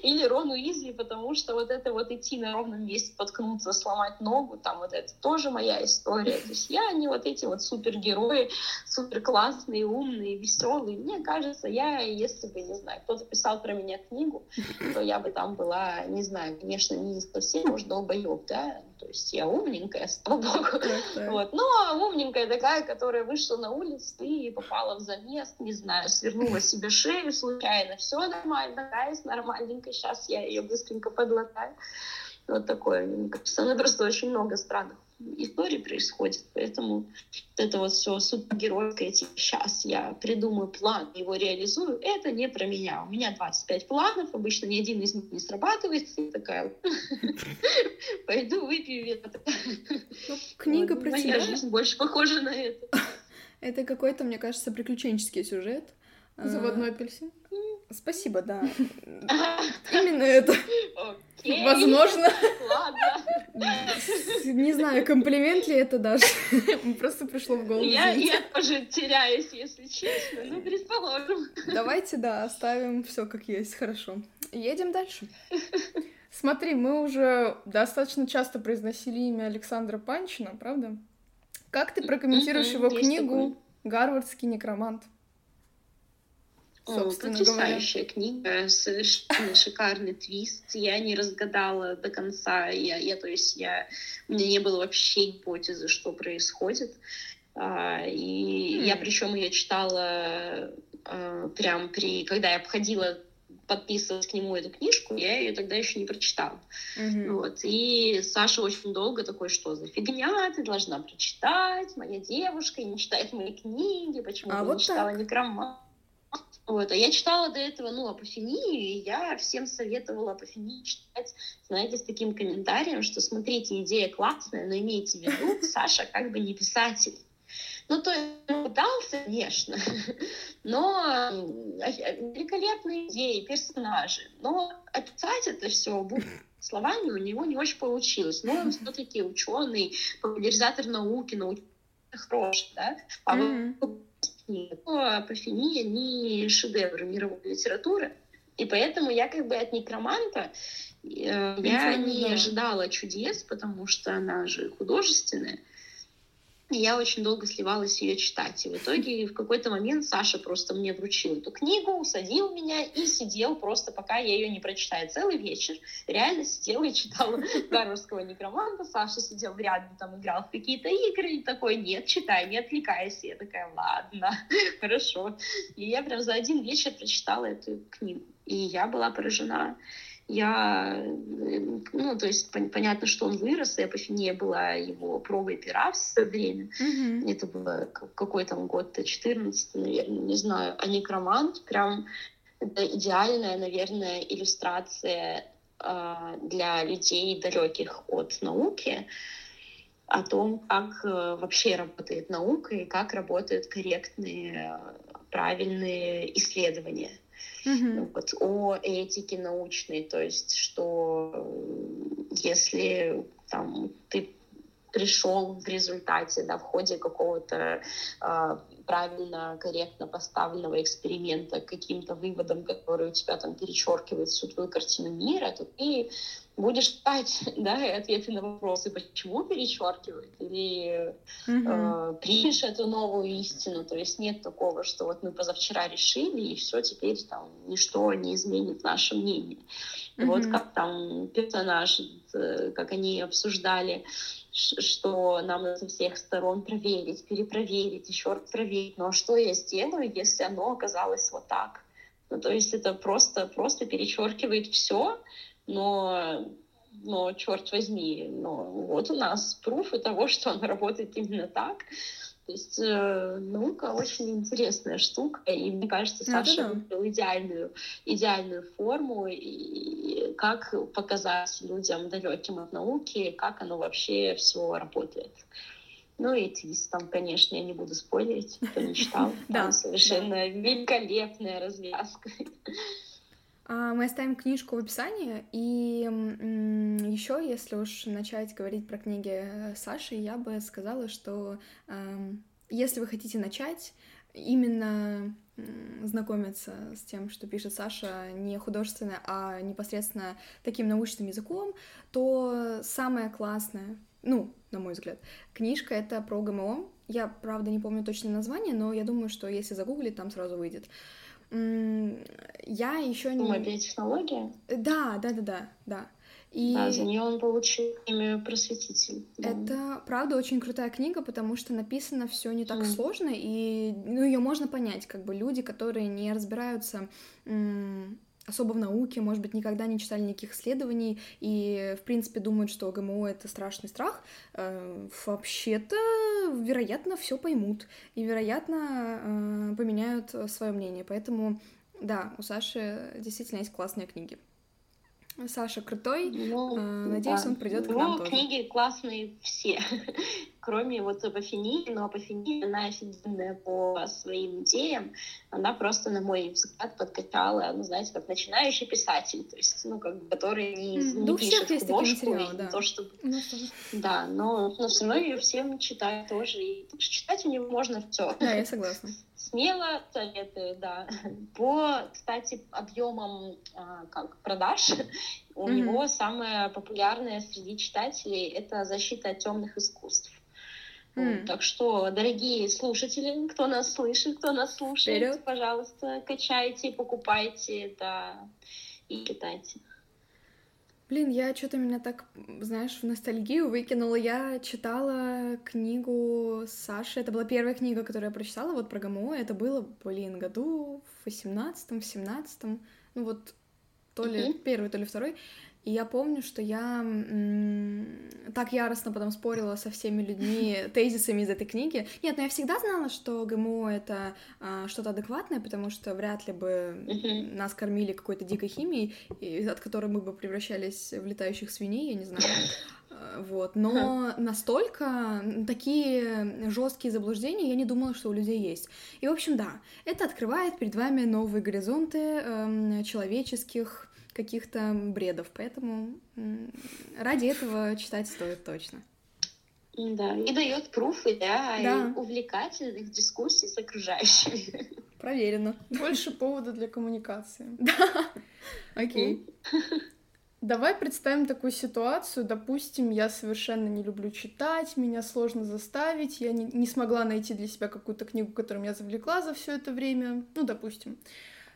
Или Рон Уизли, потому что вот это вот идти на ровном месте, споткнуться, сломать ногу, там вот это тоже моя история. То есть я не вот эти вот супергерои, суперклассные, умные, веселые. Мне кажется, я, если бы, не знаю, кто-то писал про меня книгу, то я бы там была, не знаю, конечно, не совсем, может, долбоёб, да? То есть я умненькая, слава богу. Вот. Но умненькая такая, которая вышла на улицу и попала в замес, не знаю, свернула себе шею случайно, все нормально, гайс, нормальненько, сейчас я ее быстренько подлатаю. Вот такое, мне кажется, она просто очень много странных историй происходит, поэтому это вот все супергеройское, типа, сейчас я придумаю план, его реализую, это не про меня. У меня двадцать пять планов, обычно ни один из них не срабатывает, я такая, пойду выпью вина. Книга про тебя. Моя жизнь больше похожа на это. Это какой-то, мне кажется, приключенческий сюжет. Заводной апельсин. Спасибо, да. Именно это. Окей. Возможно. Ладно. Не знаю, комплимент ли это даже. Просто пришло в голову. Я, я тоже теряюсь, если честно. Ну, предположим. Давайте, да, оставим все как есть. Хорошо. Едем дальше. Смотри, мы уже достаточно часто произносили имя Александра Панчина, правда? Как ты прокомментируешь его книгу «Гарвардский некромант»? О, потрясающая говоря. Книга, совершенно шикарный твист. Я не разгадала до конца, я, я, то есть я, у меня не было вообще гипотезы, что происходит. А, и mm. я причем ее читала а, прям при, когда я обходила, подписывалась к нему эту книжку, я ее тогда еще не прочитала. Mm-hmm. Вот. И Саша очень долго такой, что за фигня, ты должна прочитать, моя девушка не читает мои книги, почему а ты вот не читала некромант? Вот, а я читала до этого, ну, апофению, и я всем советовала апофению читать, знаете, с таким комментарием, что смотрите, идея классная, но имейте в виду, Саша как бы не писатель. Ну, то есть он пытался, конечно, но великолепные идеи, персонажи, но описать это все буквально словами у него не очень получилось. Но он все-таки ученый, популяризатор науки, науки хороший, да, а mm-hmm. вот Нет, апофения не шедевр мировой литературы, и поэтому я как бы от некроманта э, я не да. ожидала чудес, потому что она же художественная, и я очень долго сливалась ее читать, и в итоге в какой-то момент Саша просто мне вручил эту книгу, усадил меня и сидел просто, пока я ее не прочитаю, целый вечер реально сидела и читала «Гарвардского некроманта», Саша сидел рядом, там играл в какие-то игры, и такой, нет, читай, не отвлекайся, я такая, ладно, хорошо, и я прям за один вечер прочитала эту книгу, и я была поражена. Я, ну, то есть пон- понятно, что он вырос, и апофения была его пробой пера в свое время. Mm-hmm. Это было какой там год-то, четырнадцатый, наверное, не знаю. А некромант прям это идеальная, наверное, иллюстрация э, для людей, далеких от науки, о том, как э, вообще работает наука и как работают корректные, правильные исследования. Mm-hmm. Вот, о этике научной, то есть, что если там, ты пришел в результате, да, в ходе какого-то э, правильно, корректно поставленного эксперимента к каким-то выводам, которые у тебя там перечеркивают всю твою картину мира, то ты будешь ждать, да, и ответы на вопросы, почему перечеркивают, или mm-hmm. э, примешь эту новую истину. То есть нет такого, что вот мы позавчера решили, и все, теперь там ничто не изменит наше мнение. Mm-hmm. Вот как там персонаж, как они обсуждали, что нам со всех сторон проверить, перепроверить, еще раз проверить. Но что я сделаю, если оно оказалось вот так? Ну, то есть это просто, просто перечеркивает все, но, но, черт возьми, но вот у нас пруфы того, что оно работает именно так. То есть э, наука очень интересная штука, и мне кажется, Саша выбрал идеальную, идеальную форму, и как показать людям, далеким от науки, как оно вообще все работает. Ну и твист там, конечно, я не буду спойлерить, кто не читал. Там совершенно великолепная развязка. Мы оставим книжку в описании, и еще, если уж начать говорить про книги Саши, я бы сказала, что если вы хотите начать именно знакомиться с тем, что пишет Саша, не художественно, а непосредственно таким научным языком, то самое классное, ну, на мой взгляд, книжка — это про ГМО. Я, правда, не помню точное название, но я думаю, что если загуглить, там сразу выйдет. Я еще не... Уэмбли технология? Да, да, да, да, да. И... Да, за нее он получил имя просветитель. Да. Это, правда, очень крутая книга, потому что написано все не так mm. сложно, и ну, ее можно понять, как бы люди, которые не разбираются м- особо в науке, может быть, никогда не читали никаких исследований, и, в принципе, думают, что ГМО — это страшный страх, э- вообще-то... вероятно, все поймут и, вероятно, э, поменяют свое мнение. Поэтому, да, у Саши действительно есть классные книги. Саша крутой, ну, э, надеюсь, да. Он придет к нам ну, тоже. Книги классные все, кроме вот Апофении, но Апофения, она офигенная по своим идеям, она просто, на мой взгляд, подкачала, ну, знаете, как начинающий писатель, то есть, ну, как бы, который не, не ну, пишет художку, материал, да. То, чтобы... ну, что... да, но, но все равно ее всем читают тоже, и читать у нее можно все. Да, я согласна. Смело советую, да. По, кстати, объемам а, как, продаж у mm-hmm. него самое популярное среди читателей — это «Защита от темных искусств». Mm. Так что, дорогие слушатели, кто нас слышит, кто нас слушает, Вперед. Пожалуйста, качайте, покупайте, да, и читайте. Блин, я что-то меня так, знаешь, в ностальгию выкинула. Я читала книгу Саши. Это была первая книга, которую я прочитала, вот про ГМО. Это было, блин, году в восемнадцатом, в семнадцатом. Ну вот, то ли mm-hmm. первый, то ли второй. И я помню, что я м- так яростно потом спорила со всеми людьми тезисами из этой книги. Нет, но я всегда знала, что ГМО — это а, что-то адекватное, потому что вряд ли бы uh-huh. нас кормили какой-то дикой химией, и, от которой мы бы превращались в летающих свиней, я не знаю. Вот. Но uh-huh. настолько такие жесткие заблуждения я не думала, что у людей есть. И, в общем, да, это открывает перед вами новые горизонты э- человеческих... каких-то бредов, поэтому ради этого читать стоит точно. Да, и дает пруфы, да, да. И увлекательных дискуссий с окружающими. Проверено. Больше повода для коммуникации. Да, окей. Давай представим такую ситуацию, допустим, я совершенно не люблю читать, меня сложно заставить, я не, не смогла найти для себя какую-то книгу, которую меня завлекла за все это время, ну, допустим.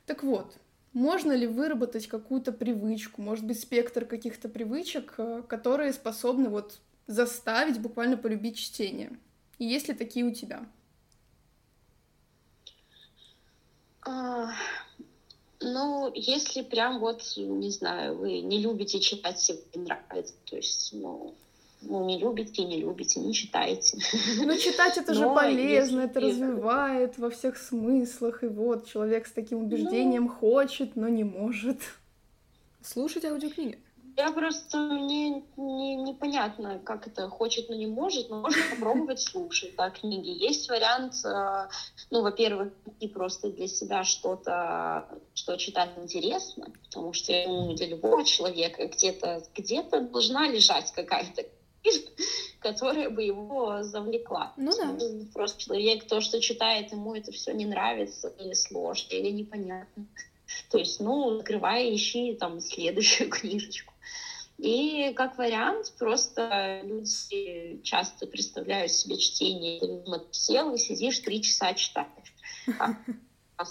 Так вот, можно ли выработать какую-то привычку, может быть, спектр каких-то привычек, которые способны вот заставить буквально полюбить чтение? И есть ли такие у тебя? А, ну, если прям вот, не знаю, вы не любите читать, себе не нравится, то есть, ну... Ну, не любите, не любите, не читайте. Ну, читать это же Но полезно, это развивает во всех смыслах. И вот человек с таким убеждением ну... хочет, но не может. Слушать аудиокниги. Я просто, мне не, непонятно, как это хочет, но не может, но можно попробовать слушать, да, книги. Есть вариант, ну, во-первых, и просто для себя что-то, что читать интересно, потому что для любого человека где-то, где-то должна лежать какая-то книжка, которая бы его завлекла. Ну да. Просто человек, то, что читает, ему это все не нравится, или сложно, или непонятно. То есть, ну, открывай, ищи там следующую книжечку. И как вариант, просто люди часто представляют себе чтение. Ты сел и сидишь три часа читаешь. А по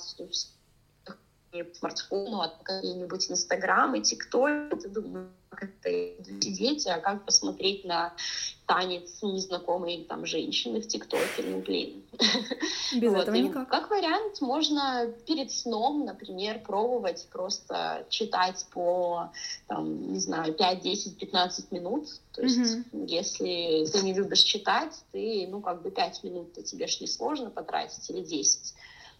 смартфону, от какие-нибудь Инстаграм и ТикТок, и ты думаешь, как это сидеть, а как посмотреть на танец незнакомой там женщины в ТикТоке, ну блин. Без вот. Этого никак. И, как вариант, можно перед сном, например, пробовать просто читать по, там, не знаю, пять, десять, пятнадцать минут. То есть, угу. если ты не любишь читать, ты, ну, как бы пять минут-то тебе ж не сложно потратить, или десять.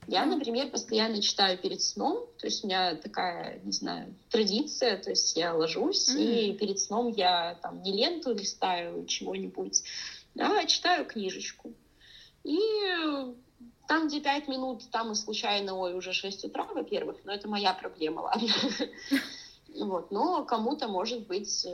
Я, например, постоянно читаю перед сном, то есть у меня такая, не знаю, традиция, то есть я ложусь, mm-hmm. и перед сном я там не ленту листаю, чего-нибудь, а читаю книжечку. И там, где пять минут, там и случайно, ой, уже шесть утра, во-первых, но это моя проблема, ладно. Вот, но кому-то, может быть,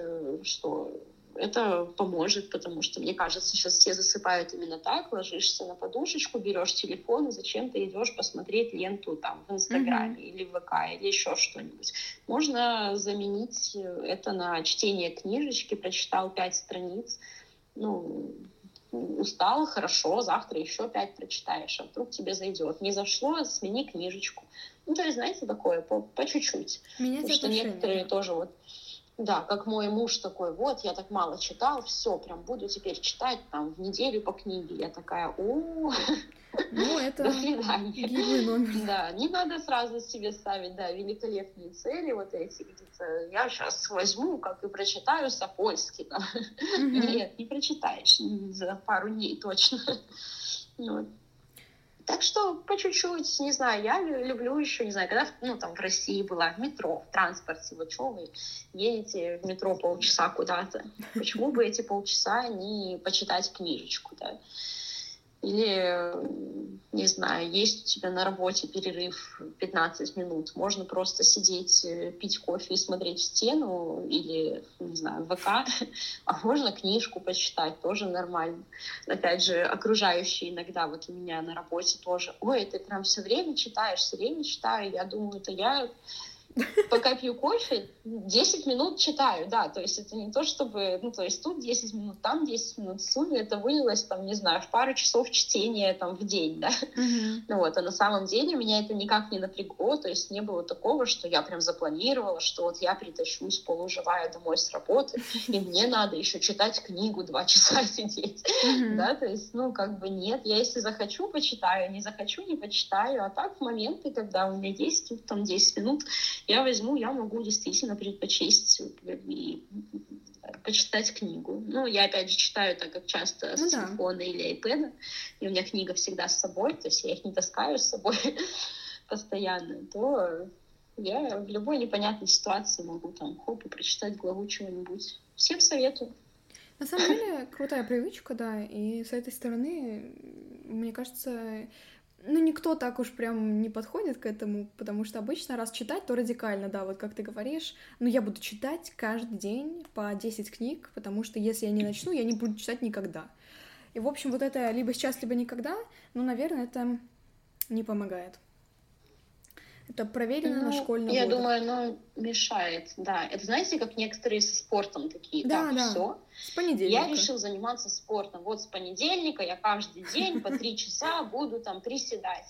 что... Это поможет, потому что, мне кажется, сейчас все засыпают именно так. Ложишься на подушечку, берешь телефон, и зачем ты идешь посмотреть ленту там в Инстаграме mm-hmm. или в ВК, или еще что-нибудь. Можно заменить это на чтение книжечки. Прочитал пять страниц, ну, устал, хорошо, завтра еще пять прочитаешь, а вдруг тебе зайдет. Не зашло, смени книжечку. Ну, то есть, знаете, такое, по, по чуть-чуть. Меня потому что некоторые тоже вот... Да, как мой муж такой, вот, я так мало читал, все, прям буду теперь читать там в неделю по книге. Я такая, о, ну, это... до свидания. Да, не надо сразу себе ставить, да, великолепные цели вот эти, где-то, я сейчас возьму, как и прочитаю Сапольский. Да. Угу. Нет, не прочитаешь за пару дней точно. Вот. Так что по чуть-чуть, не знаю, я люблю еще, не знаю, когда, ну, там, в России была, в метро, в транспорте, вот что вы едете в метро полчаса куда-то, почему бы эти полчаса не почитать книжечку, да? Или, не знаю, есть у тебя на работе перерыв пятнадцать минут, можно просто сидеть, пить кофе и смотреть в стену, или, не знаю, ВК, а можно книжку почитать, тоже нормально. Опять же, окружающие иногда, вот у меня на работе тоже, ой, ты прям все время читаешь, все время читаю, я думаю, это я... Пока пью кофе, десять минут читаю, да, то есть это не то, чтобы, ну, то есть тут десять минут, там десять минут, в сумме это вылилось, там, не знаю, в пару часов чтения, там, в день, да, mm-hmm. вот, а на самом деле меня это никак не напрягло, то есть не было такого, что я прям запланировала, что вот я притащусь полуживая домой с работы, и мне надо еще читать книгу, два часа сидеть, mm-hmm. да, то есть, ну, как бы нет, я если захочу, почитаю, не захочу, не почитаю, а так в моменты, когда у меня есть, тут, там, десять минут, я возьму, я могу действительно предпочесть и почитать книгу. Ну, я, опять же, читаю так, как часто ну, с да. телефона или айпэда, и у меня книга всегда с собой, то есть я их не таскаю с собой постоянно, то я в любой непонятной ситуации могу там, хоп, и прочитать главу чего-нибудь. Всем советую. На самом деле, крутая привычка, да, и с этой стороны, мне кажется... Ну, никто так уж прям не подходит к этому, потому что обычно раз читать, то радикально, да, вот как ты говоришь, ну, я буду читать каждый день по десять книг, потому что если я не начну, я не буду читать никогда. И, в общем, вот это либо сейчас, либо никогда, ну, наверное, это не помогает. Это проверено ну, на школьном уровне. Я году. думаю, оно мешает, да. Это, знаете, как некоторые со спортом такие, да, так, да. все. С понедельника. Я решил заниматься спортом. Вот с понедельника я каждый день по три часа буду там приседать.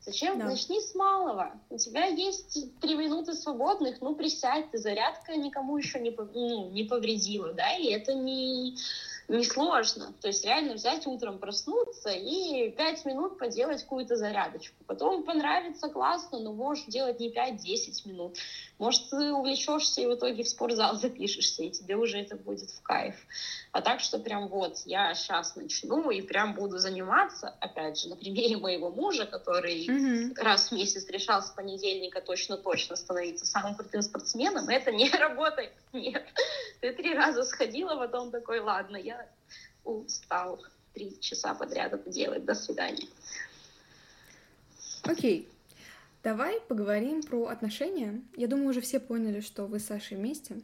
Зачем? Да. Начни с малого. У тебя есть три минуты свободных, ну, присядь, ты зарядка никому еще не, ну, не повредила, да, и это не... Не сложно, то есть реально взять утром, проснуться и пять минут поделать какую-то зарядочку. Потом понравится, классно, но можешь делать не пять-десять минут. Может, ты увлечешься и в итоге в спортзал запишешься, и тебе уже это будет в кайф. А так, что прям вот, я сейчас начну и прям буду заниматься, опять же, на примере моего мужа, который mm-hmm. раз в месяц решал с понедельника точно-точно становиться самым крутым спортсменом, это не работает, нет. Ты три раза сходила, потом такой, ладно, я устал три часа подряд это делать. До свидания. Окей. Давай поговорим про отношения. Я думаю, уже все поняли, что вы с Сашей вместе.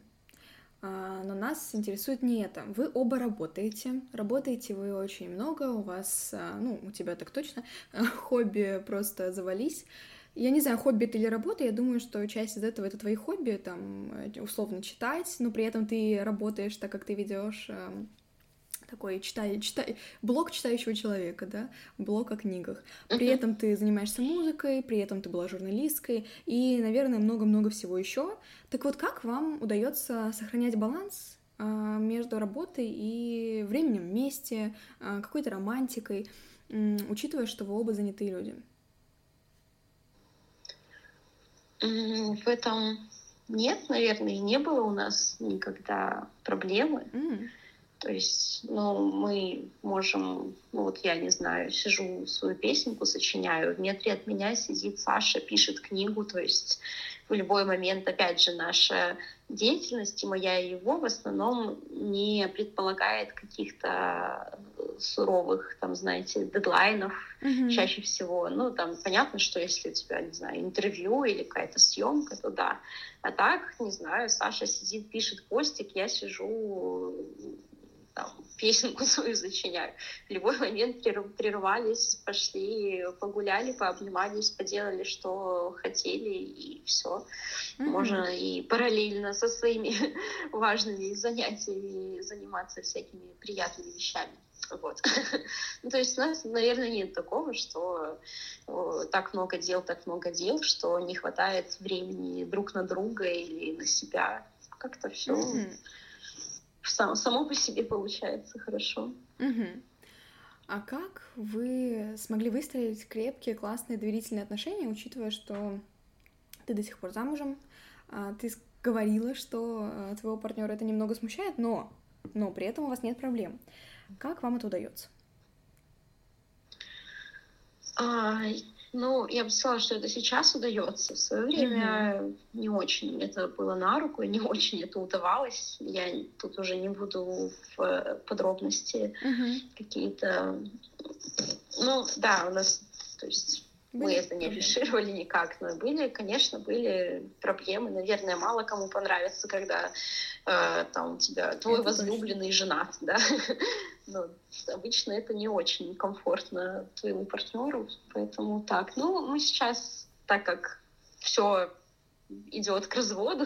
Но нас интересует не это. Вы оба работаете, работаете вы очень много, у вас, ну, у тебя так точно, хобби просто завались. Я не знаю, хобби это или работа, я думаю, что часть из этого — это твои хобби, там, условно читать, но при этом ты работаешь, так как ты ведешь такой читай, читай, блог читающего человека, да, блог о книгах. При этом ты занимаешься музыкой, при этом ты была журналисткой и, наверное, много-много всего еще. Так вот, как вам удается сохранять баланс между работой и временем вместе, какой-то романтикой, учитывая, что вы оба занятые люди? В этом нет, наверное, не было у нас никогда проблемы. Mm. То есть, ну, мы можем, ну, вот я не знаю, сижу, свою песенку сочиняю, в метре от меня сидит Саша, пишет книгу, то есть в любой момент, опять же, наша деятельность, и моя и его, в основном не предполагает каких-то суровых, там, знаете, дедлайнов mm-hmm. чаще всего. Ну, там, понятно, что если у тебя, не знаю, интервью или какая-то съемка, то да. А так, не знаю, Саша сидит, пишет постик, я сижу... Там, песенку свою зачиняю. В любой момент прервались, пошли, погуляли, пообнимались, поделали, что хотели, и все. Mm-hmm. Можно и параллельно со своими важными занятиями заниматься всякими приятными вещами. Вот. Ну, то есть у нас, наверное, нет такого, что о, так много дел, так много дел, что не хватает времени друг на друга или на себя. Как-то все... Mm-hmm. Само, само по себе получается хорошо. Uh-huh. А как вы смогли выстроить крепкие, классные, доверительные отношения, учитывая, что ты до сих пор замужем, ты говорила, что твоего партнера это немного смущает, но, но при этом у вас нет проблем. Как вам это удается? А, ну, я бы сказала, что это сейчас удается. В свое время mm-hmm. не очень это было на руку, не очень это удавалось. Я тут уже не буду в подробности mm-hmm. какие-то... Ну, да, у нас... То есть были мы это не афишировали никак, но были, конечно, были проблемы. Наверное, мало кому понравится, когда э, там у тебя твой это возлюбленный женат, да. Но обычно это не очень комфортно твоему партнеру, поэтому так. Ну, мы сейчас, так как все идет к разводу,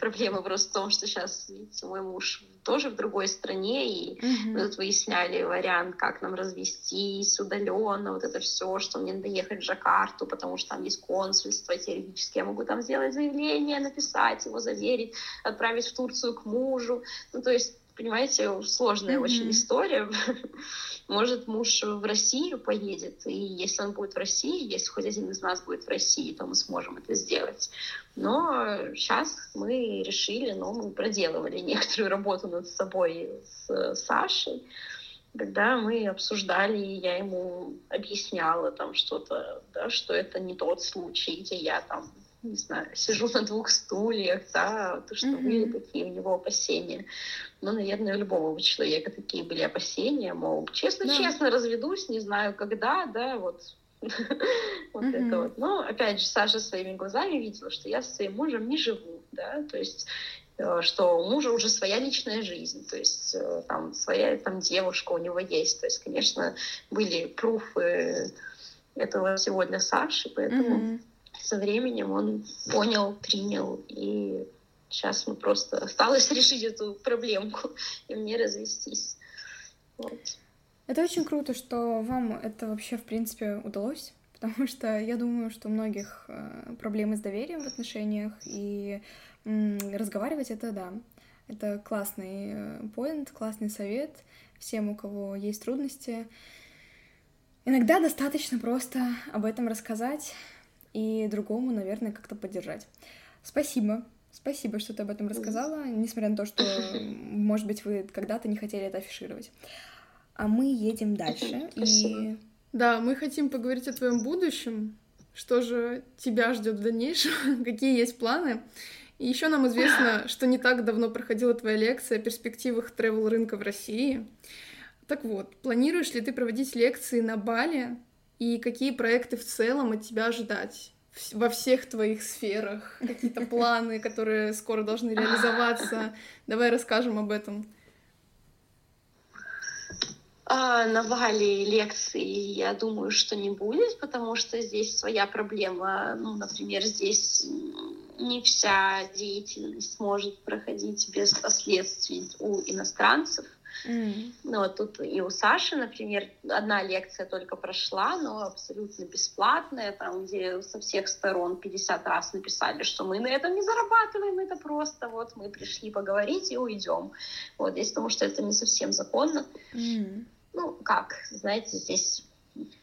проблема просто в том, что сейчас, видите, мой муж тоже в другой стране, и mm-hmm. мы тут выясняли вариант, как нам развестись удаленно, вот это все, что мне надо ехать в Джакарту, потому что там есть консульство, теоретически я могу там сделать заявление, написать его, заверить, отправить в Турцию к мужу, ну, то есть понимаете, сложная mm-hmm. очень история. Может, муж в Россию поедет, и если он будет в России, если хоть один из нас будет в России, то мы сможем это сделать. Но сейчас мы решили, но ну, мы проделывали некоторую работу над собой с Сашей, когда мы обсуждали, я ему объясняла там что-то, да, что это не тот случай, где я там, не знаю, сижу на двух стульях, да, то, что mm-hmm. были такие у него опасения. Ну, наверное, у любого человека такие были опасения, мол, честно-честно да. разведусь, не знаю когда, да, вот, вот mm-hmm. это вот. Но, опять же, Саша своими глазами видела, что я со своим мужем не живу, да, то есть, что у мужа уже своя личная жизнь, то есть, там, своя там девушка у него есть, то есть, конечно, были пруфы этого сегодня Саши, поэтому... Mm-hmm. Со временем он понял, принял, и сейчас мы просто... Осталось решить эту проблемку и мне развестись. Вот. Это очень круто, что вам это вообще, в принципе, удалось, потому что я думаю, что у многих проблемы с доверием в отношениях, и м- разговаривать это, да, это классный поинт, классный совет всем, у кого есть трудности. Иногда достаточно просто об этом рассказать, и другому, наверное, как-то поддержать. Спасибо. Спасибо, что ты об этом рассказала, несмотря на то, что, может быть, вы когда-то не хотели это афишировать. А мы едем дальше. И... Да, мы хотим поговорить о твоем будущем. Что же тебя ждет в дальнейшем? Какие есть планы? И еще нам известно, что не так давно проходила твоя лекция о перспективах тревел-рынка в России. Так вот, планируешь ли ты проводить лекции на Бали? И какие проекты в целом от тебя ожидать во всех твоих сферах, какие-то планы, которые скоро должны реализоваться. Давай расскажем об этом. А, на Бали лекций, я думаю, что не будет, потому что здесь своя проблема. Ну, например, здесь не вся деятельность может проходить без последствий у иностранцев. Mm-hmm. Ну, вот тут и у Саши, например, одна лекция только прошла, но абсолютно бесплатная, там, где со всех сторон пятьдесят раз написали, что мы на этом не зарабатываем, это просто вот мы пришли поговорить и уйдем. Вот, здесь, потому что это не совсем законно. Mm-hmm. Ну, как, знаете, здесь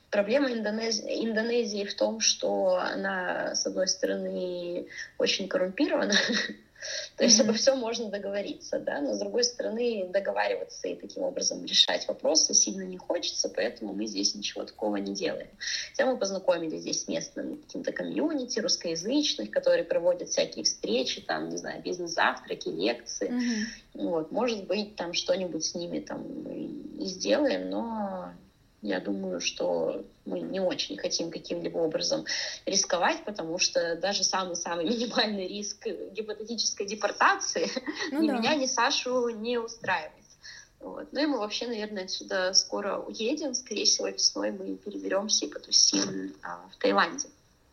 проблема Индонезии, Индонезии в том, что она, с одной стороны, очень коррумпирована, то есть mm-hmm. обо всем можно договориться, да, но с другой стороны договариваться и таким образом решать вопросы сильно не хочется, поэтому мы здесь ничего такого не делаем. Хотя мы познакомились здесь с местным каким-то комьюнити русскоязычных, которые проводят всякие встречи, там, не знаю, бизнес-завтраки, лекции. Mm-hmm. Вот, может быть, там что-нибудь с ними там и сделаем, но я думаю, что мы не очень хотим каким-либо образом рисковать, потому что даже самый-самый минимальный риск гипотетической депортации ну, ни да. меня, ни Сашу не устраивает. Вот. Ну и мы вообще, наверное, отсюда скоро уедем. Скорее всего, весной мы переберемся и потусим а, в Таиланде.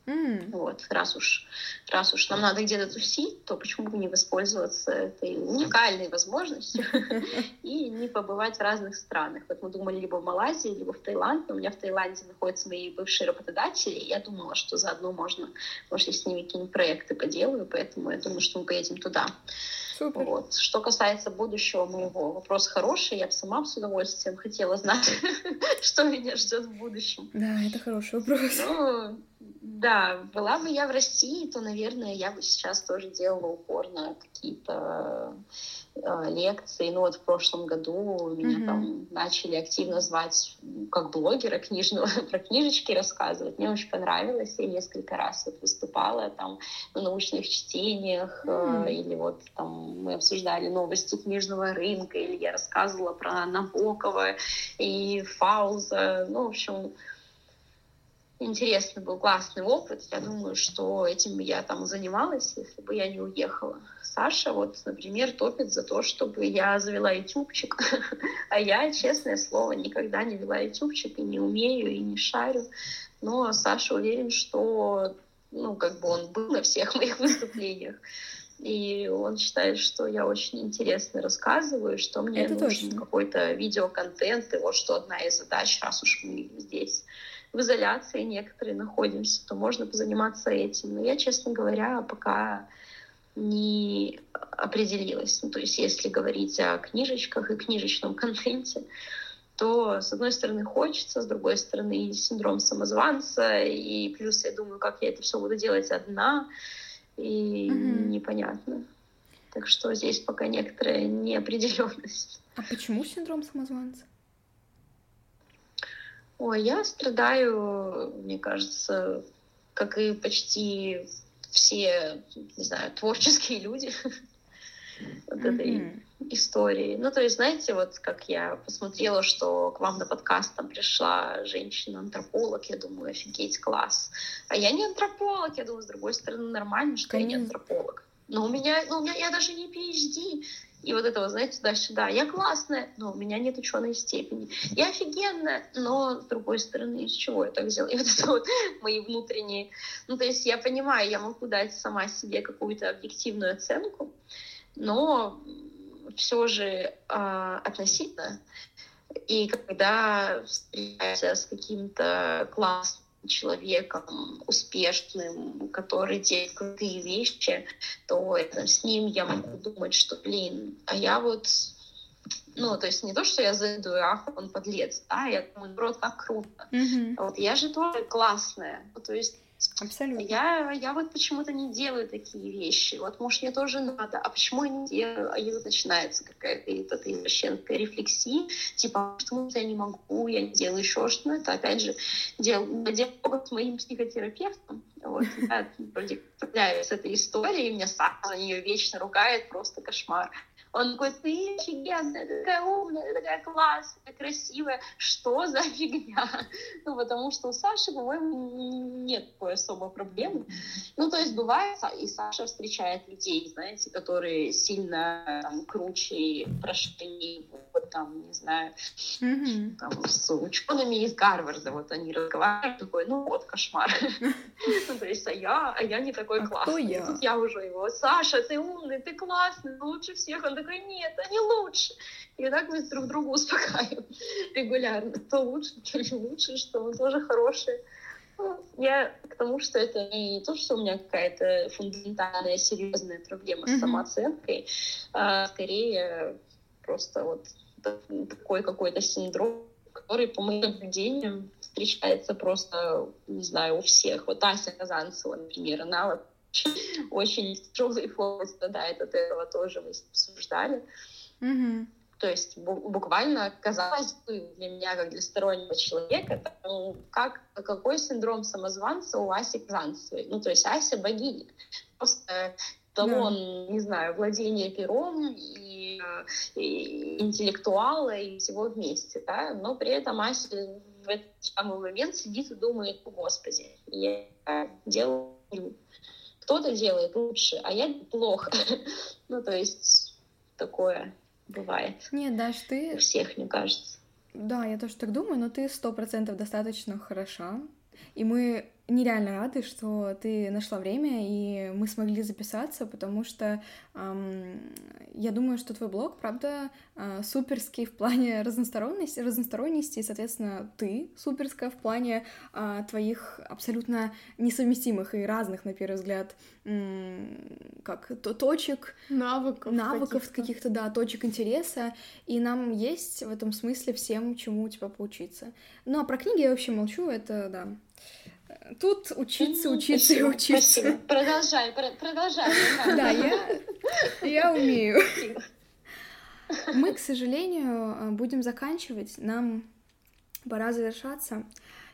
Mm. Вот. Раз уж, раз уж нам надо где-то тусить, то почему бы не воспользоваться этой уникальной возможностью и не побывать в разных странах. Вот мы думали либо в Малайзии, либо в Таиланд, но у меня в Таиланде находятся мои бывшие работодатели, и я думала, что заодно можно, может, я с ними какие-нибудь проекты поделаю, поэтому я думаю, что мы поедем туда. Супер. Вот. Что касается будущего моего, вопрос хороший, я бы сама с удовольствием хотела знать, что меня ждет в будущем. Да, это хороший вопрос. Ну, да, была бы я в России, то, наверное, я бы сейчас тоже делала упор на какие-то э, лекции. Ну вот в прошлом году меня mm-hmm. там начали активно звать как блогера книжного, про книжечки рассказывать. Мне очень понравилось, я несколько раз вот выступала там на научных чтениях, э, mm-hmm. или вот там мы обсуждали новости книжного рынка, или я рассказывала про Набокова и Фауза. Ну, в общем, интересный был, классный опыт. Я думаю, что этим бы я там занималась, если бы я не уехала. Саша, вот, например, топит за то, чтобы я завела ютубчик. А я, честное слово, никогда не вела ютубчик, и не умею, и не шарю. Но Саша уверен, что, ну, как бы он был на всех моих выступлениях. И он считает, что я очень интересно рассказываю, что мне это нужен точно. Какой-то видеоконтент, и вот что одна из задач, раз уж мы здесь в изоляции некоторые находимся, то можно позаниматься этим. Но я, честно говоря, пока не определилась. Ну, то есть если говорить о книжечках и книжечном контенте, то, с одной стороны, хочется, с другой стороны, синдром самозванца, и плюс я думаю, как я это все буду делать одна, и угу. непонятно. Так что здесь пока некоторая неопределенность. А почему синдром самозванца? Ой, я страдаю, мне кажется, как и почти все, не знаю, творческие люди от этой истории. Ну, то есть, знаете, вот как я посмотрела, что к вам на подкаст там пришла женщина-антрополог, я думаю, офигеть, класс. А я не антрополог, я думаю, с другой стороны, нормально, что Конечно. Я не антрополог. Но у меня, ну, у меня, я даже не пи эйч ди. И вот это, вот, знаете, туда-сюда. Я классная, но у меня нет ученой степени. Я офигенная, но, с другой стороны, из чего я так взяла? И вот это вот мои внутренние... Ну, то есть я понимаю, я могу дать сама себе какую-то объективную оценку, но все же э, относительно. И когда встречаешься с каким-то классным человеком, успешным, который делает крутые вещи, то это, с ним я могу думать, что, блин, а я вот... Ну, то есть не то, что я завидую, ах, он подлец, да, я думаю, наоборот, так круто. Mm-hmm. Вот я же тоже классная. То есть Абсолютно. Я, я вот почему-то не делаю такие вещи. Вот, может, мне тоже надо. А почему я не делаю? А и вот начинается какая-то извращенская рефлексия. Типа, почему-то я не могу, я не делаю еще что-то. Это, опять же, диалог с моим психотерапевтом. Вот, я вроде справляюсь с этой историей, меня Саша за нее вечно ругает, просто кошмар. Он говорит, ты офигенная, ты такая умная, ты такая классная, красивая. Что за фигня? Ну, потому что у Саши, по-моему, нет такой особой проблемы. Ну, то есть бывает, и Саша встречает людей, знаете, которые сильно там, круче прошли, вот там, не знаю, mm-hmm. там, с учеными из Гарварда, вот они разговаривают, такой, ну, вот кошмар. Ну, то есть, а я, а я не такой классный. Тут я уже его, Саша, ты умный, ты классный, лучше всех. Он такой, нет, они лучше. И так мы друг друга успокаиваем регулярно. Кто лучше, кто не лучше, что мы тоже хорошие. Ну, я к тому, что это не то, что у меня какая-то фундаментальная, серьезная проблема mm-hmm. с самооценкой, а скорее просто вот такой какой-то синдром, который, по моим наблюдениям, встречается просто, не знаю, у всех. Вот Ася Казанцева, например, она вот очень тяжелый формой страдает от этого, тоже мы обсуждали. Mm-hmm. То есть буквально казалось бы для меня, как для стороннего человека, там, как, какой синдром самозванца у Аси Казанцевой. Ну, то есть Ася богиня. Просто талон, yeah. не знаю, владение пером и, и интеллектуала и всего вместе, да? Но при этом Ася в этот самый момент сидит и думает, о, Господи, я делаю... Кто-то делает лучше, а я плохо. Ну, то есть такое бывает. Нет, Даш, ты... У всех, мне кажется. Да, я тоже так думаю, но ты сто процентов достаточно хороша. И мы нереально рады, что ты нашла время, и мы смогли записаться, потому что эм, я думаю, что твой блог, правда, э, суперский в плане разносторонности, разносторонности, и, соответственно, ты суперская в плане э, твоих абсолютно несовместимых и разных, на первый взгляд, м- как точек, навыков, навыков каких-то. каких-то, да, точек интереса, и нам есть в этом смысле всем, чему у тебя поучиться. Ну, а про книги я вообще молчу, это, да... Тут учиться, учиться и учиться. Спасибо. Продолжай, про- продолжай. Да, я, я умею. Спасибо. Мы, к сожалению, будем заканчивать. Нам пора завершаться.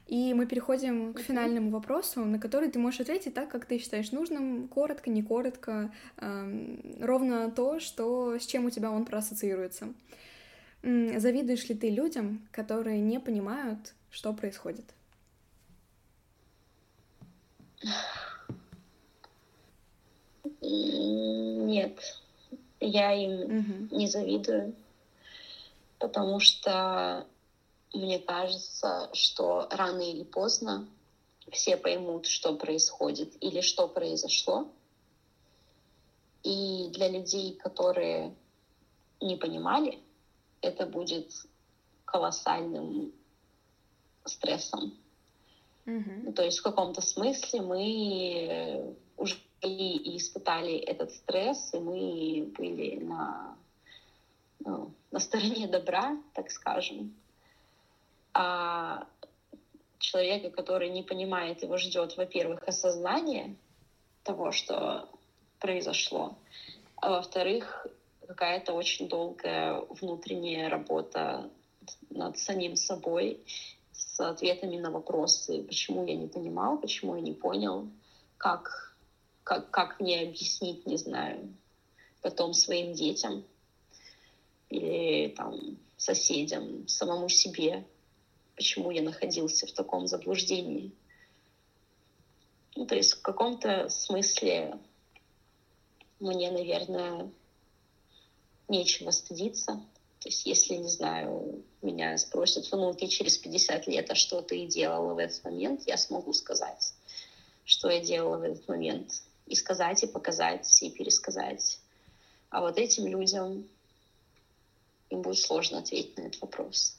И мы переходим к финальному вопросу, на который ты можешь ответить так, как ты считаешь нужным, коротко, не коротко, эм, ровно то, что, с чем у тебя он проассоциируется. Завидуешь ли ты людям, которые не понимают, что происходит? Нет, я им угу. не завидую, потому что мне кажется, что рано или поздно все поймут, что происходит или что произошло. И для людей, которые не понимали, это будет колоссальным стрессом. Mm-hmm. То есть в каком-то смысле мы уже и испытали этот стресс, и мы были на, ну, на стороне добра, так скажем. А человека, который не понимает, его ждет, во-первых, осознание того, что произошло, а во-вторых, какая-то очень долгая внутренняя работа над самим собой, с ответами на вопросы, почему я не понимал, почему я не понял, как, как, как мне объяснить, не знаю, потом своим детям или там, соседям, самому себе, почему я находился в таком заблуждении. Ну, то есть в каком-то смысле мне, наверное, нечего стыдиться. То есть, если, не знаю, меня спросят внуки через пятьдесят лет, а что ты делала в этот момент, я смогу сказать, что я делала в этот момент. И сказать, и показать, и пересказать. А вот этим людям им будет сложно ответить на этот вопрос.